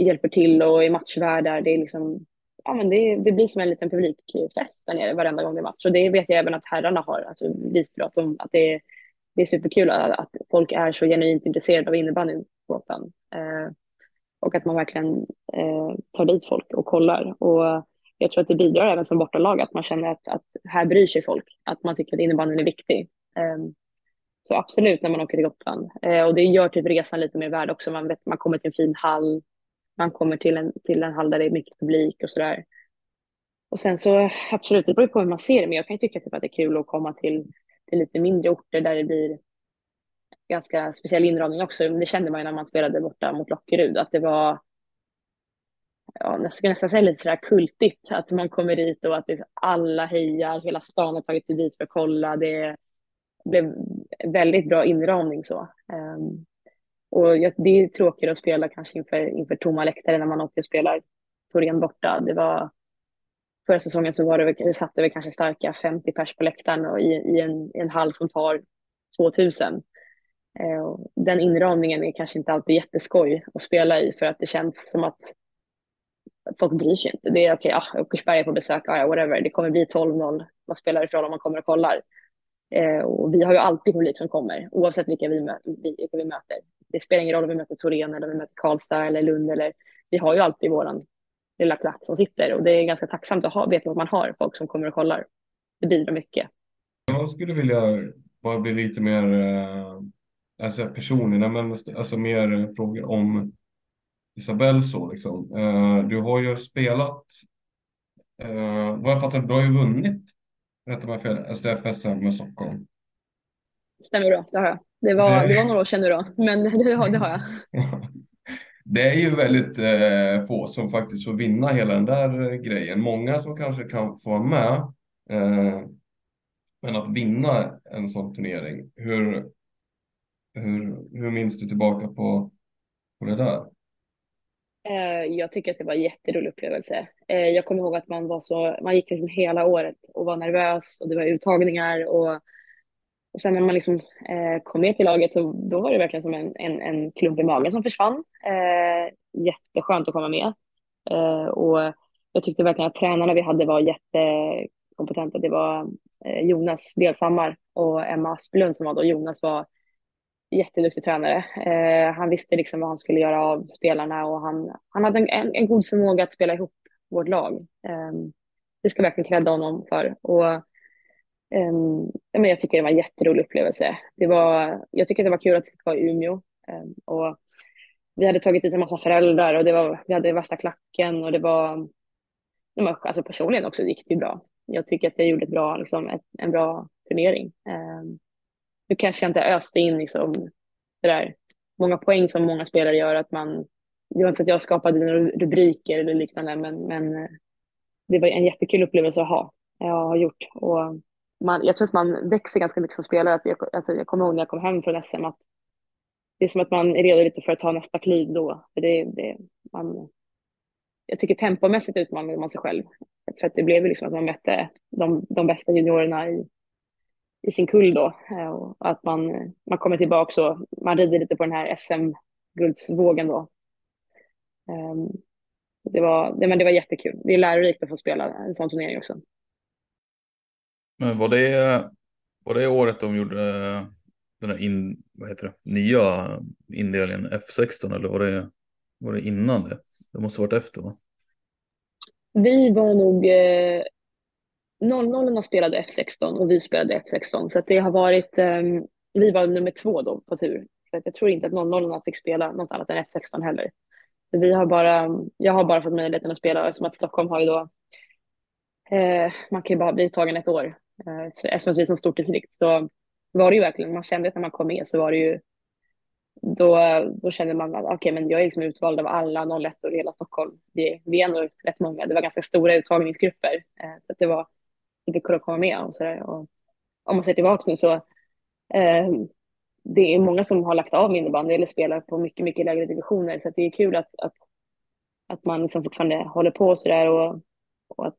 hjälper till och är matchvärdar. Det är liksom, ja, men det blir som en liten publikfest där nere varenda gång det är match. Och det vet jag även att herrarna har, alltså visar att det är superkul att folk är så genuint intresserade av innebandyn på Gotland, och att man verkligen tar dit folk och kollar. Och jag tror att det bidrar även som bortalag att man känner att här bryr sig folk, att man tycker att innebandyn är viktig. Så absolut när man åker till Gotland. Och det gör typ resan lite mer värd också. Man kommer till en fin hall, man kommer till en hall där det är mycket publik och sådär. Och sen så absolut, det beror på hur man ser det, men jag kan ju tycka typ att det är kul att komma till lite mindre orter där det blir ganska speciell inramning också. Det kände man ju när man spelade borta mot Lockerud, att det var... Ja, jag skulle nästan säga lite sådär kultigt, att man kommer dit och att alla hejar, hela stan har tagit sig dit för att kolla. Det blev väldigt bra inramning så. Och det är tråkigt att spela kanske inför tomma läktare när man åker och spelar Torén borta. Det var, förra säsongen så satte vi kanske starka 50 pers på läktaren, och i en hall som tar 2000. Och den inramningen är kanske inte alltid jätteskoj att spela i, för att det känns som att folk bryr sig inte. Det är okej, okay, Åkersberga på besök, whatever. Det kommer bli 12-0. Vad spelar det för roll om man kommer och kollar? Och vi har ju alltid publik som kommer, oavsett vilka vi möter. Det spelar ingen roll om vi möter Torén eller om vi möter Karlstad eller Lund. Eller, vi har ju alltid våran lilla plats som sitter. Och det är ganska tacksamt att veta att man har folk som kommer och kollar. Det bidrar mycket. Jag skulle vilja bara bli lite mer personerna, men alltså mer frågor om Isabel så liksom. Du har ju spelat, vad jag fattar, du har ju vunnit, rätt om jag fel, SDFSM med Stockholm. Stämmer bra, det har jag. Det var några år sedan nu då, men det har jag. Det är ju väldigt få som faktiskt får vinna hela den där grejen. Många som kanske kan få vara med, men att vinna en sån turnering, hur minns du tillbaka på det där? Jag tycker att det var en jätterolig upplevelse. Jag kommer ihåg att man gick liksom hela året och var nervös, och det var uttagningar, och sen när man liksom kom ner till laget, så då var det verkligen som en klump i magen som försvann. Jätteskönt att komma med. Och jag tyckte verkligen att tränarna vi hade var jättekompetenta. Det var Jonas Delsammar och Emma Asplund som var då. Jonas var jätteduktig tränare. Han visste liksom vad han skulle göra av spelarna, och han hade en god förmåga att spela ihop vårt lag. Det ska verkligen kräda honom för. Och jag tycker det var en jätterolig upplevelse. Jag tycker att det var kul att det var i Umeå. Och vi hade tagit dit en massa föräldrar och det var, vi hade värsta klacken och det var, alltså personligen också gick det bra. Jag tycker att jag gjorde ett bra, liksom, en bra turnering. Nu kanske jag inte öste in liksom, det där många poäng som många spelare gör, att man, det var inte så att jag skapade några rubriker eller liknande, men det var en jättekul upplevelse att ha. Jag har gjort, och jag tror att man växer ganska mycket som spelare. Jag kommer ihåg när jag kom hem från SM att det är som att man är redo lite för att ta nästa kliv då. För jag tycker tempomässigt utmanade man sig själv. För att det blev liksom att man mötte de bästa juniorerna i sin kull då. Och att man kommer tillbaka och man rider lite på den här SM-guldsvågen då. Det var jättekul. Det är lärorikt att få spela en sån turnering också. Men var det året de gjorde den här nya indelningen F16, eller var det innan det? Det måste ha varit efter, va? Vi var nog 00 spelade F16 och vi spelade F16, så att det har varit vi var nummer 2 då på tur. För att jag tror inte att 00 fick spela något annat än F16 heller. Så jag har bara fått möjligheten att spela, som att Stockholm har ju då man kan ju bara bli tagen ett år eftersom det är så stort distrikt. Så var det ju verkligen, man kände att när man kom med så var det ju då kände man att okej, men jag är liksom utvald av alla 01-or i hela Stockholm. Vi är nog rätt många, det var ganska stora uttagningsgrupper, så att det var inte kul att komma med och sådär. Och om man ser tillbaka nu så det är många som har lagt av innebandy eller spelar på mycket, mycket lägre divisioner, så att det är kul att man liksom fortfarande håller på och sådär, och att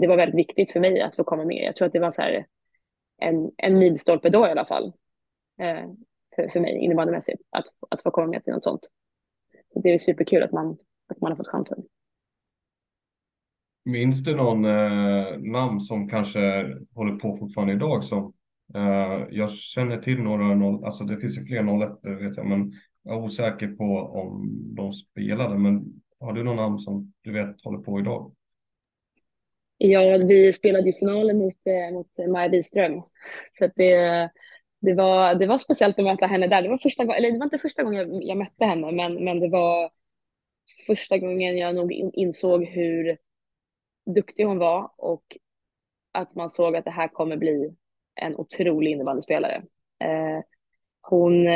det var väldigt viktigt för mig att få komma med. Jag tror att det var så här en milstolpe då i alla fall, för mig innebandymässigt att få komma med till något sånt. Så det är superkul att man har fått chansen. Minns du någon namn som kanske håller på fortfarande idag som jag känner till några alltså det finns ju fler 01-or vet jag, men jag är osäker på om de spelade, men har du någon namn som du vet håller på idag? Ja, vi spelade ju finalen mot Maja Biström. Så att det var speciellt att möta henne där. Det var inte första gången jag mötte henne, men det var första gången jag nog insåg hur duktig hon var, och att man såg att det här kommer bli en otrolig innebandyspelare. Hon,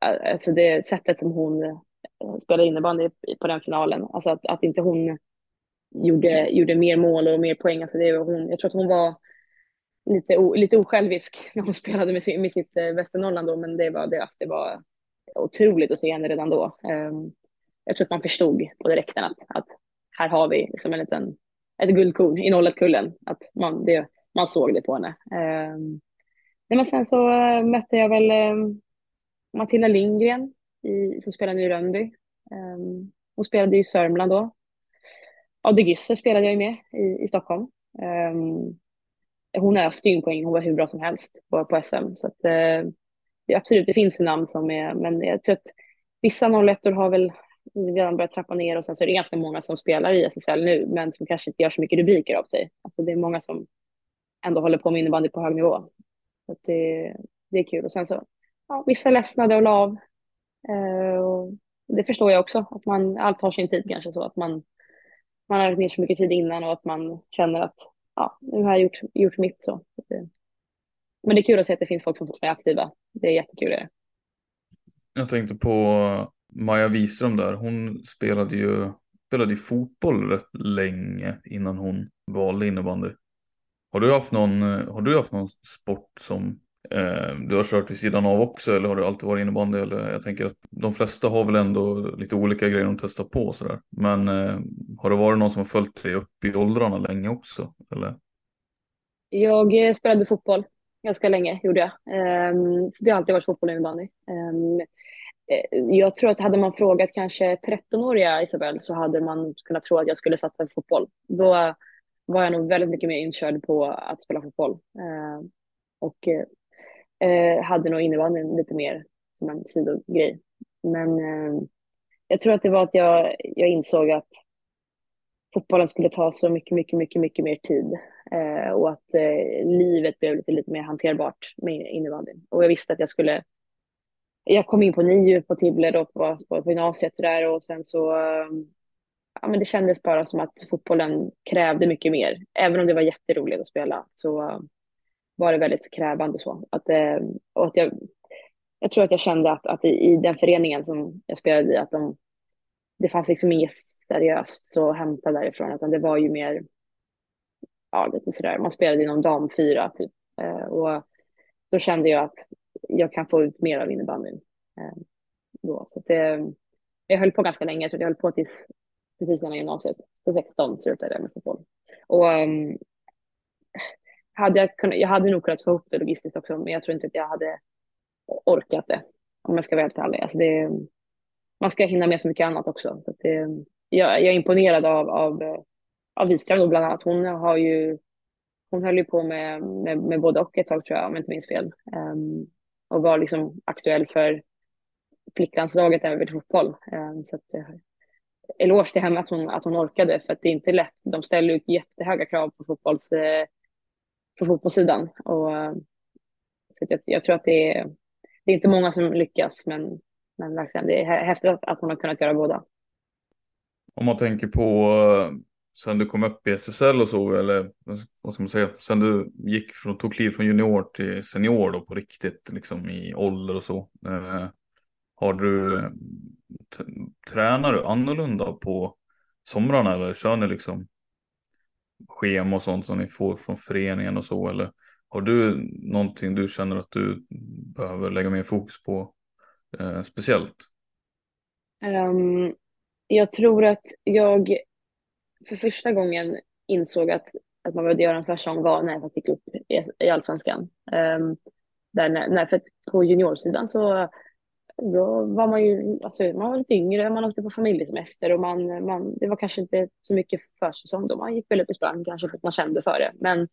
alltså det sättet som hon spelade innebandy på den finalen, alltså att inte hon gjorde mer mål och mer poäng, alltså det var hon. Jag tror att hon var lite osjälvisk när hon spelade med sitt Västernorrland då, men det var otroligt att se henne redan då. Jag tror att man förstod på direkten att här har vi liksom ett guldkorn i 01-kullen, att man såg det på henne. Men sen så mötte jag väl Matilda Lindgren som spelade i Rönnby. Hon spelade i Sörmland då. Adegysse spelade jag ju med i Stockholm. Hon är styrpoäng, hon var hur bra som helst på SM. Så att, absolut, det finns ju namn som är, men jag tror att vissa 01-or har väl redan börjat trappa ner, och sen så är det ganska många som spelar i SSL nu, men som kanske inte gör så mycket rubriker av sig. Alltså det är många som ändå håller på med innebandy på hög nivå. Så att det är kul. Och sen så, ja, vissa ledsnade och la av. Och det förstår jag också, att allt tar sin tid kanske, så att man har lagt ner så mycket tid innan, och att man känner att ja, nu har jag gjort mitt så. Men det är kul att se att det finns folk som är aktiva. Det är jättekul det. Jag tänkte på Maja Wiström där. Hon spelade ju fotboll rätt länge innan hon valde innebandy. Har du haft någon sport som du har kört vid sidan av också, eller har du alltid varit innebandy? Eller, jag tänker att de flesta har väl ändå lite olika grejer de testar på sådär. Men har det varit någon som har följt dig upp i åldrarna länge också, eller? Jag spelade fotboll ganska länge, gjorde jag. Det har alltid varit fotboll och innebandy. Jag tror att hade man frågat kanske 13-åriga Isabel så hade man kunnat tro att jag skulle satsa på fotboll. Då var jag nog väldigt mycket mer inkörd på att spela fotboll. Hade nog innebandyn lite mer som en sidogrej. Men jag tror att det var att jag insåg att fotbollen skulle ta så mycket mer tid. Och att livet blev lite mer hanterbart med innebandyn. Och jag visste att jag skulle jag kom in på 9 på Tibble då på gymnasiet där, och sen så ja, men det kändes bara som att fotbollen krävde mycket mer. Även om det var jätteroligt att spela så var det väldigt krävande så. Att jag tror att jag kände att i den föreningen som jag spelade i, att det fanns liksom inget seriöst så hämta därifrån, utan det var ju mer ja, lite sådär, man spelade i någon dam 4 typ, och då kände jag att jag kan få ut mer av innebandyn då. Så jag höll på ganska länge, så jag höll på tills precis när gymnasiet, på 16 slutade jag med fotboll. Och jag hade nog kunnat få ihop det logistiskt också, men jag tror inte att jag hade orkat det, om jag ska vara helt ärlig. Alltså man ska hinna med så mycket annat också. Så att jag är imponerad av Wiström bland annat. Hon höll ju på med både och ett tag, tror jag, om jag inte minns fel. Och var liksom aktuell för flicklandslaget över fotboll. Så att eloge till henne att hon orkade, för att det är inte lätt. De ställer ut jättehöga krav på fotbollssidan. Och så att jag tror att det är inte många som lyckas, men verkligen det är häftigt att hon har kunnat göra båda. Om man tänker på sen du kom upp i SSL och så, eller vad ska man säga, sen du gick tog kliv från junior till senior då på riktigt liksom i ålder och så, tränar du annorlunda på somrarna, eller kör ni liksom schema och sånt som ni får från föreningen och så, eller har du någonting du känner att du behöver lägga mer fokus på speciellt? Jag tror att jag för första gången insåg att man behövde göra en färsong var när jag fick upp i allsvenskan. För på juniorsidan så då var man ju, alltså, man var lite yngre, man åkte på familjesemester och det var kanske inte så mycket försäsong då. Man gick väl upp och sprang kanske för att man kände för det. Men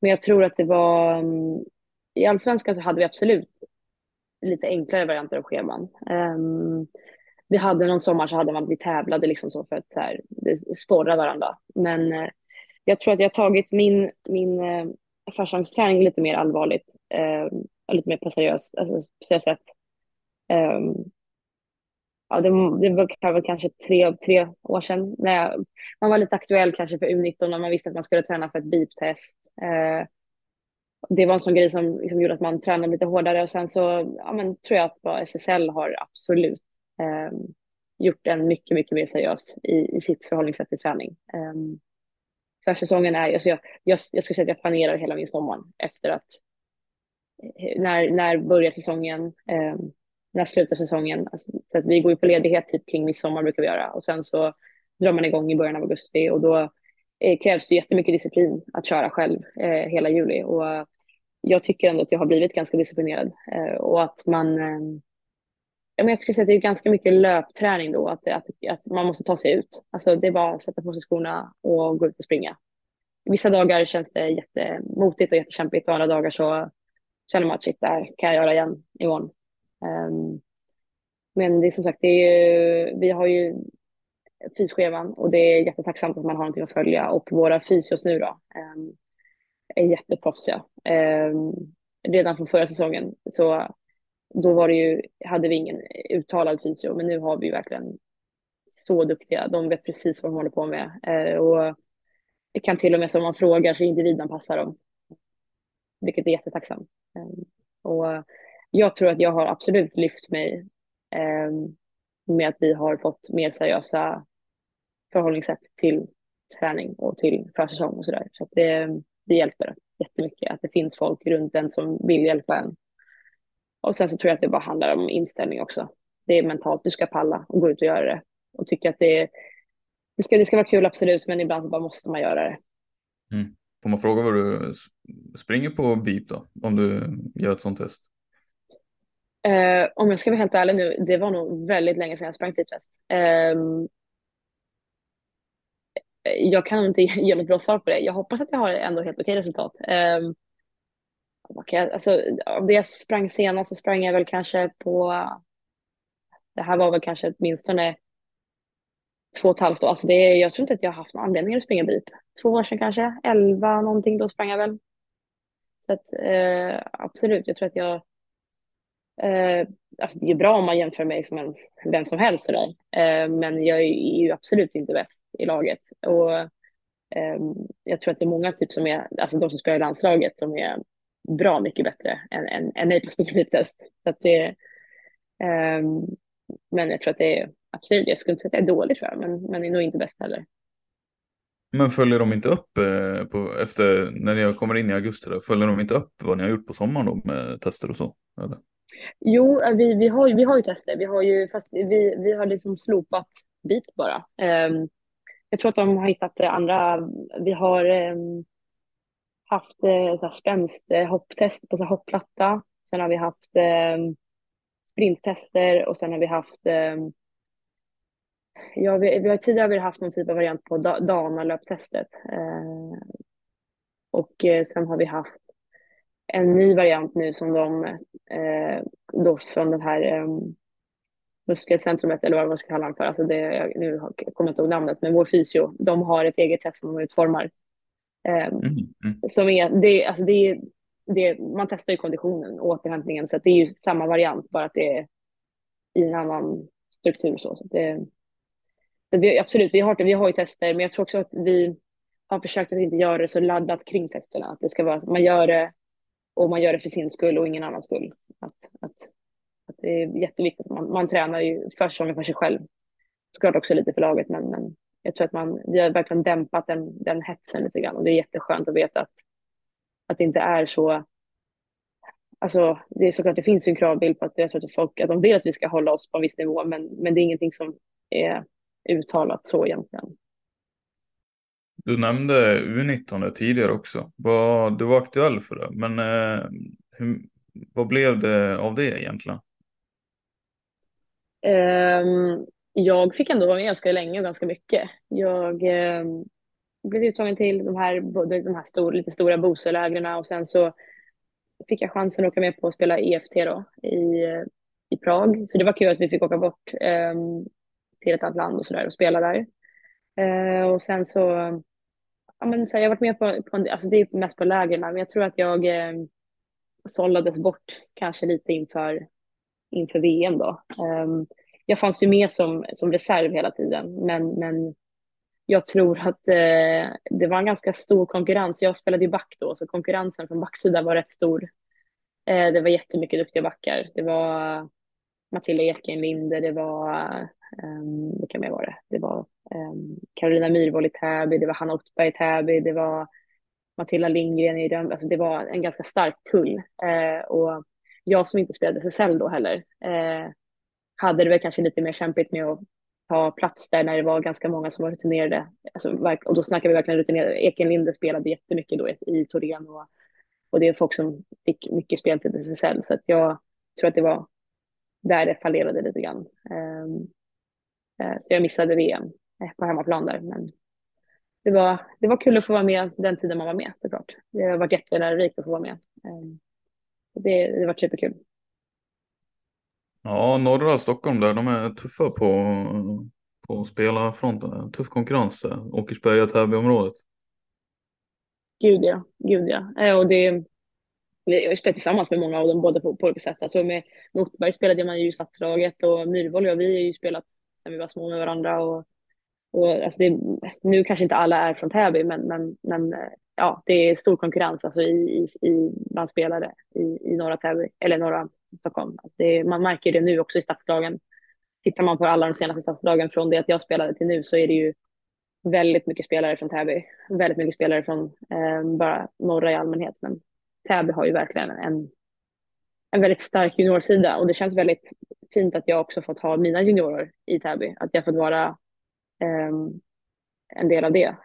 jag tror att det var, i allsvenskan så hade vi absolut lite enklare varianter av scheman. Vi hade någon sommar så hade man blivit tävlade liksom så för att så här, sporra varandra. Men jag tror att jag har tagit min försäsongsträning lite mer allvarligt. Lite mer på seriöst, alltså, sätt. Ja, det var väl kanske tre år sedan. Man var lite aktuell kanske för U19 när man visste att man skulle träna för ett beep-test. Det var en sån grej som liksom gjorde att man tränade lite hårdare. Och sen så ja, men, tror jag att SSL har absolut gjort en mycket, mycket mer seriös i sitt förhållningssätt till träning. Försäsongen är, alltså jag skulle säga att jag planerar hela min sommar efter att när börjar säsongen, när slutar säsongen. Alltså, så att vi går ju på ledighet typ kring midsommar brukar vi göra, och sen så drar man igång i början av augusti, och då krävs det jättemycket disciplin att köra själv hela juli, och jag tycker ändå att jag har blivit ganska disciplinerad, och att man jag skulle säga att det är ganska mycket löpträning då, att man måste ta sig ut. Alltså det är bara att sätta på sig skorna och gå ut och springa. Vissa dagar känns det jättemotigt och jättekämpigt, och andra dagar så känner man att shit, det här kan jag göra igen imorgon. Men det är som sagt, vi har ju fysscheman, och det är jättetacksamt att man har någonting att följa, och våra fysios nu då är jätteproffsiga. Redan från förra säsongen så då var det ju, hade vi ingen uttalad fysio, men nu har vi ju verkligen så duktiga. De vet precis vad de håller på med. Och det kan till och med, som man frågar, så individen passar dem. Vilket är jättetacksamt. Och jag tror att jag har absolut lyft mig med att vi har fått mer seriösa förhållningssätt till träning och till försäsong och sådär. Så att det hjälper jättemycket att det finns folk runt en som vill hjälpa en. Och sen så tror jag att det bara handlar om inställning också. Det är mentalt, du ska palla och gå ut och göra det. Och tycker att det ska vara kul, absolut, men ibland bara måste man göra det. Mm. Får man fråga vad du springer på beep då, om du gör ett sånt test? Om jag ska vara helt ärlig nu, det var nog väldigt länge sedan jag sprang beep-test. Jag kan inte ge något bra svar på det. Jag hoppas att jag har ändå helt okej resultat. Alltså, om det jag sprang senast så sprang jag väl kanske på, det här var väl kanske åtminstone 2,5 år. Alltså jag tror inte att jag har haft någon anledning att springa beep. 2 år sedan kanske, 11 någonting, då sprang jag väl. Så att absolut, jag tror att jag Alltså det är ju bra om man jämför mig som vem som helst sådär. Men jag är ju absolut inte bäst i laget. Och jag tror att det är många typ som är, alltså de som spelar i landslaget som är bra mycket bättre än mig på specifiktest. Så att det men jag tror att det är absolut, jag skulle inte säga att det är dåligt för men är nog inte bäst heller. Men följer de inte upp efter när jag kommer in i augusti då, följer de inte upp vad ni har gjort på sommaren då med tester och så? Eller? Jo, vi har ju tester. Vi har ju, fast vi har liksom slopat bit bara. Jag tror att de har hittat andra. Vi har haft spänst hopptest på så hopplatta. Sen har vi haft sprinttester och sen har vi haft vi har tidigare haft någon typ av variant på Dana-löptestet. Och sen har vi haft en ny variant nu som de då från det här muskelcentrumet eller vad man ska kalla det för. Alltså nu kommer jag inte ihåg namnet, men vår fysio, de har ett eget test som de utformar. Som är, man testar ju konditionen och återhämtningen, så att det är ju samma variant bara att det är i en annan struktur. Så det, absolut, vi har ju tester, men jag tror också att vi har försökt att inte göra det så laddat kring testerna. Att det ska vara att man gör det och man gör det för sin skull och ingen annans skull. Att det är jätteviktigt. Man tränar ju försäsongen för sig själv. Såklart också lite för laget, men jag tror att vi har verkligen dämpat den hetsen lite grann. Och det är jätteskönt att veta att det inte är så. Alltså, det är såklart, det finns ju en kravbild på att jag tror att folk att de vill att vi ska hålla oss på en viss nivå, men det är ingenting som är uttalat så egentligen. Du nämnde U19 tidigare också. Du var aktuell för det, men vad blev det av det egentligen? Jag fick ändå vara med ganska länge och ganska mycket. Jag blev uttagen till de här lite stora boselägren och sen så fick jag chansen att åka med på att spela EFT då, i Prag. Så det var kul att vi fick åka bort till ett annat land och, så där, och spela där. Och sen så, ja, men så här, jag har varit med på alltså det är mest på lägren, men jag tror att jag sållades bort kanske lite inför VM då. Jag fanns ju med som reserv hela tiden, men jag tror att det var en ganska stor konkurrens. Jag spelade i back då, så konkurrensen från backsidan var rätt stor. Det var jättemycket duktiga backar. Det var Matilda Ekenlinde, det var det kan mer vara det. Det var Karolina Myrvoll i Täby, det var Hanna Ottberg i Täby, det var Matilda Lindgren i Rönnby. Alltså det var en ganska stark kull. Och jag som inte spelade SSL då heller hade det väl kanske lite mer kämpigt med att ta plats där när det var ganska många som var rutinerade. Alltså, och då snackar vi verkligen rutinerade. Ekenlinde spelade jättemycket då i Torén och det är folk som fick mycket spel till SSL. Så att jag tror att det var där det fallerade lite grann. Så jag missade VM på hemmaplan där. Men det var kul att få vara med den tiden man var med, såklart. Det har varit jättelärorikt att få vara med. Det var superkul. Ja, norra Stockholm där, de är tuffa på spelarfronten. Tuff konkurrens där. Åkersberga, Täby-området. Gud ja. Och vi har spelat tillsammans med många av dem, både på olika sätt. Alltså med Notberg spelade man ju statslaget och Myrvoll och vi har ju spelat sen vi var små med varandra. Och alltså nu kanske inte alla är från Täby, men ja, det är stor konkurrens alltså bland spelare i norra Täby, eller norra Stockholm. Alltså man märker det nu också i statslagen. Tittar man på alla de senaste statslagen från det att jag spelade till nu, så är det ju väldigt mycket spelare från Täby. Väldigt mycket spelare från bara norra i allmänhet, men Täby har ju verkligen en väldigt stark juniorsida, och det känns väldigt fint att jag också fått ha mina juniorer i Täby, att jag fått vara en del av det.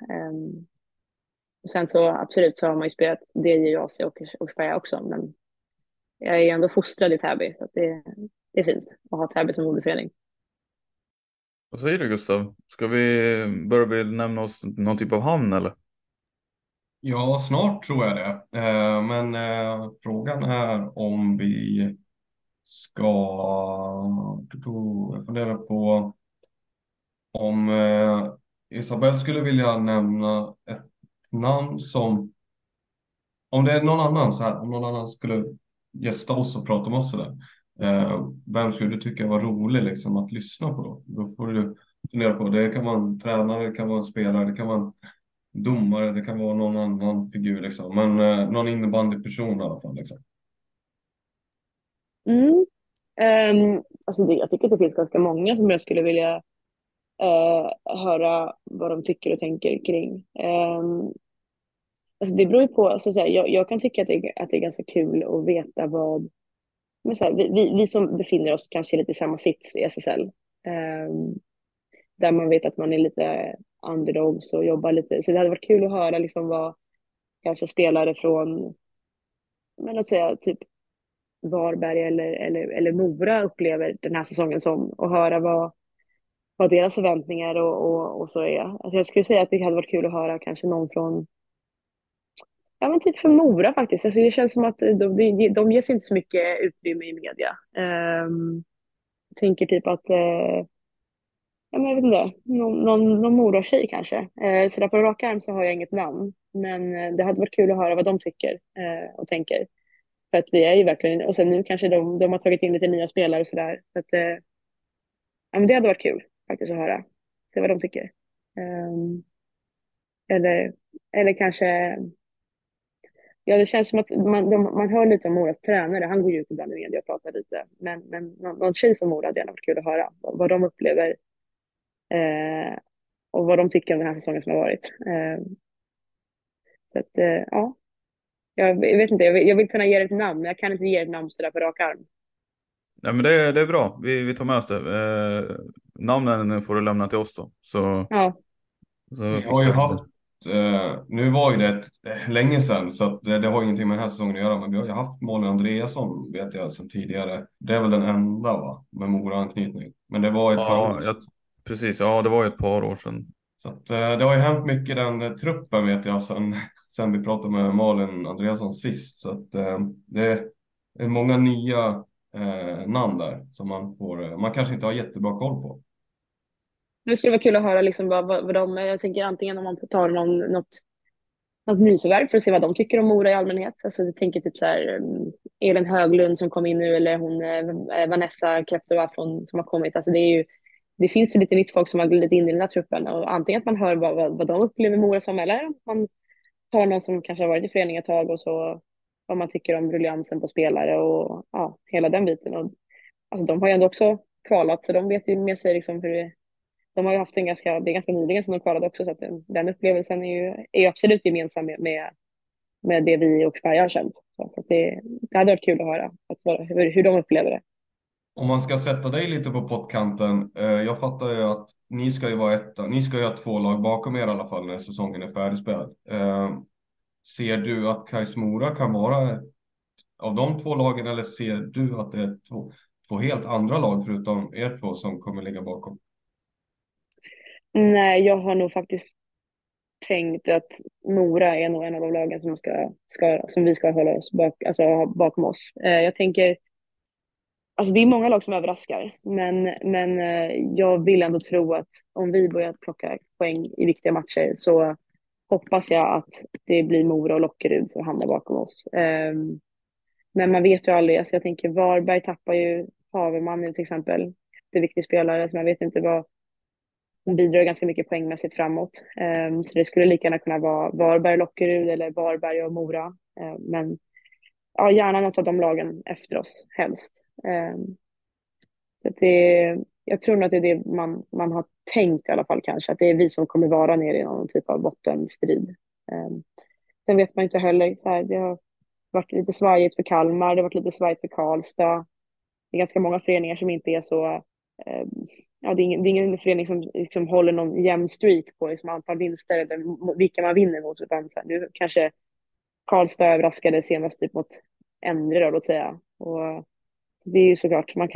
Och sen så absolut så har man ju spelat DJAC och Xperia också, men jag är ändå fostrad i Täby, så att det är fint att ha Täby som moderförening. Vad säger du, Gustav? Ska vi börja nämna oss någon typ av hamn eller? Ja, snart tror jag det. Men frågan är om vi ska... Jag funderar på om Isabel skulle vilja nämna ett namn som... Om det är någon annan skulle gästa oss och prata om oss. Eller? Vem skulle du tycka var rolig liksom, att lyssna på? Då får du fundera på, det kan vara en tränare, det kan vara en spelare, det kan vara en domare, det kan vara någon annan figur liksom. Men någon innebandyperson i alla fall liksom. Alltså jag tycker att det finns ganska många som jag skulle vilja höra vad de tycker och tänker kring. Alltså det beror ju på, alltså, så här, jag kan tycka att det är ganska kul att veta vad, men så här, vi som befinner oss kanske lite i samma sits i SSL, där man vet att man är lite underdogs och jobbar lite, så det hade varit kul att höra liksom vad kanske spelare från, men låt säga typ Varberg eller Mora upplever den här säsongen som, och höra vad deras förväntningar och så är. Alltså jag skulle säga att det hade varit kul att höra kanske någon från, ja men typ för Mora faktiskt. Alltså det känns som att de ges inte så mycket utrymme i media. Jag tänker typ att ja, men jag vet inte, någon Mora-tjej kanske. Så där på rak arm så har jag inget namn. Men det hade varit kul att höra vad de tycker och tänker. För att vi är ju verkligen, och sen nu kanske de har tagit in lite nya spelare och sådär. Så att ja, men det hade varit kul faktiskt att höra. Det är vad de tycker. Eller kanske, ja det känns som att man hör lite om Moras tränare. Han går ju ut ibland i media och pratar lite. Men någon tjej från Mora, det hade varit kul att höra. Vad de upplever och vad de tycker om den här säsongen som har varit. Så att ja. Jag vet inte, jag vill kunna ge ett namn, men jag kan inte ge ett namn sådär på rak arm. Nej, men det är bra, vi tar med oss det. Namnen får du lämna till oss då. Så, ja. Så jag har ju haft, nu var ju det länge sedan, så att det har ingenting med den här säsongen att göra, men vi har ju haft Malin Andreasson, vet jag, sedan tidigare. Det är väl den enda va, med Mora-anknytning. Men det var ett par år sedan. Precis, ja det var ett par år sedan. Så att, det har ju hänt mycket den truppen vet jag sen vi pratade med Malin Andreasson sist. Så att, det är många nya namn där som man kanske inte har jättebra koll på. Det skulle vara kul att höra liksom vad de, jag tänker antingen om man tar något nyförvärv för att se vad de tycker om Mora i allmänhet. Alltså jag tänker typ så här Elin Höglund som kom in nu, eller hon Vanessa Kreptova som har kommit. Alltså det är ju, det finns ju lite nytt folk som har glidit in i den här truppen, och antingen att man hör vad de upplever Mora som, eller man tar någon som kanske har varit i föreningen ett tag och så vad man tycker om rulliansen på spelare och ja, hela den biten. Och, alltså, de har ju ändå också kvalat, så de vet ju med sig liksom hur de har ju haft en ganska, det är ganska nyligen som de kvalade också, så att den upplevelsen är ju absolut gemensam med det vi och Xperia har känt. Så att det hade varit kul att höra att hur de upplever det. Om man ska sätta dig lite på pottkanten, jag fattar ju att ni ska ju vara ni ska ju ha två lag bakom er i alla fall när säsongen är färdigspelad. Ser du att Kais Mora kan vara av de två lagen, eller ser du att det är två helt andra lag förutom er två som kommer ligga bakom? Nej, jag har nog faktiskt tänkt att Mora är nog en av de lagen som vi ska hålla oss bakom oss. Jag tänker, alltså det är många lag som överraskar, men jag vill ändå tro att om vi börjar plocka poäng i viktiga matcher så hoppas jag att det blir Mora och Lockerud som hamnar bakom oss. Men man vet ju aldrig. Alltså jag tänker Varberg tappar ju Haverman nu till exempel. Det är viktig spelare, så man vet inte vad hon bidrar ganska mycket poängmässigt framåt. Så det skulle lika gärna kunna vara Varberg och Lockerud eller Varberg och Mora. Men ja, gärna något av de lagen efter oss helst. Så jag tror nog att det är det man har tänkt i alla fall kanske, att det är vi som kommer vara nere i någon typ av bottenstrid. Sen vet man inte heller så här, det har varit lite svajigt för Kalmar, det har varit lite svajigt för Karlstad. Det är ganska många föreningar som inte är så ja, det är ingen förening som liksom håller någon jämn streak på liksom antal vinster eller vilka man vinner mot, utan så här, nu kanske Karlstad överraskade senast typ mot Ändre då, låt säga, och det är ju såklart, man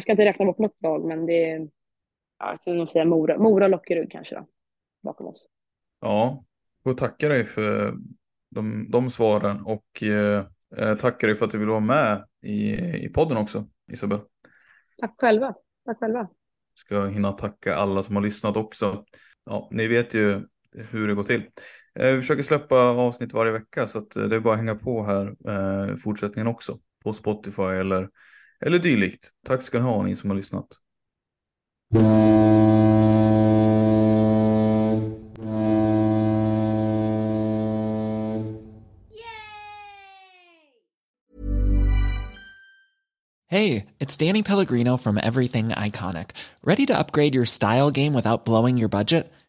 ska inte räkna bort något lag, men det är, jag skulle nog säga Mora Lockerud kanske då, bakom oss. Ja, och tackar dig för de svaren, och tackar dig för att du vill vara med i podden också, Isabel. Tack själva. Ska hinna tacka alla som har lyssnat också. Ja, ni vet ju hur det går till. Vi försöker släppa avsnitt varje vecka, så att det är bara att hänga på här fortsättningen också. På Spotify eller eller dylikt. Tack ska ni ha, ni som har lyssnat. Hey, it's Danny Pellegrino from Everything Iconic. Ready to upgrade your style game without blowing your budget?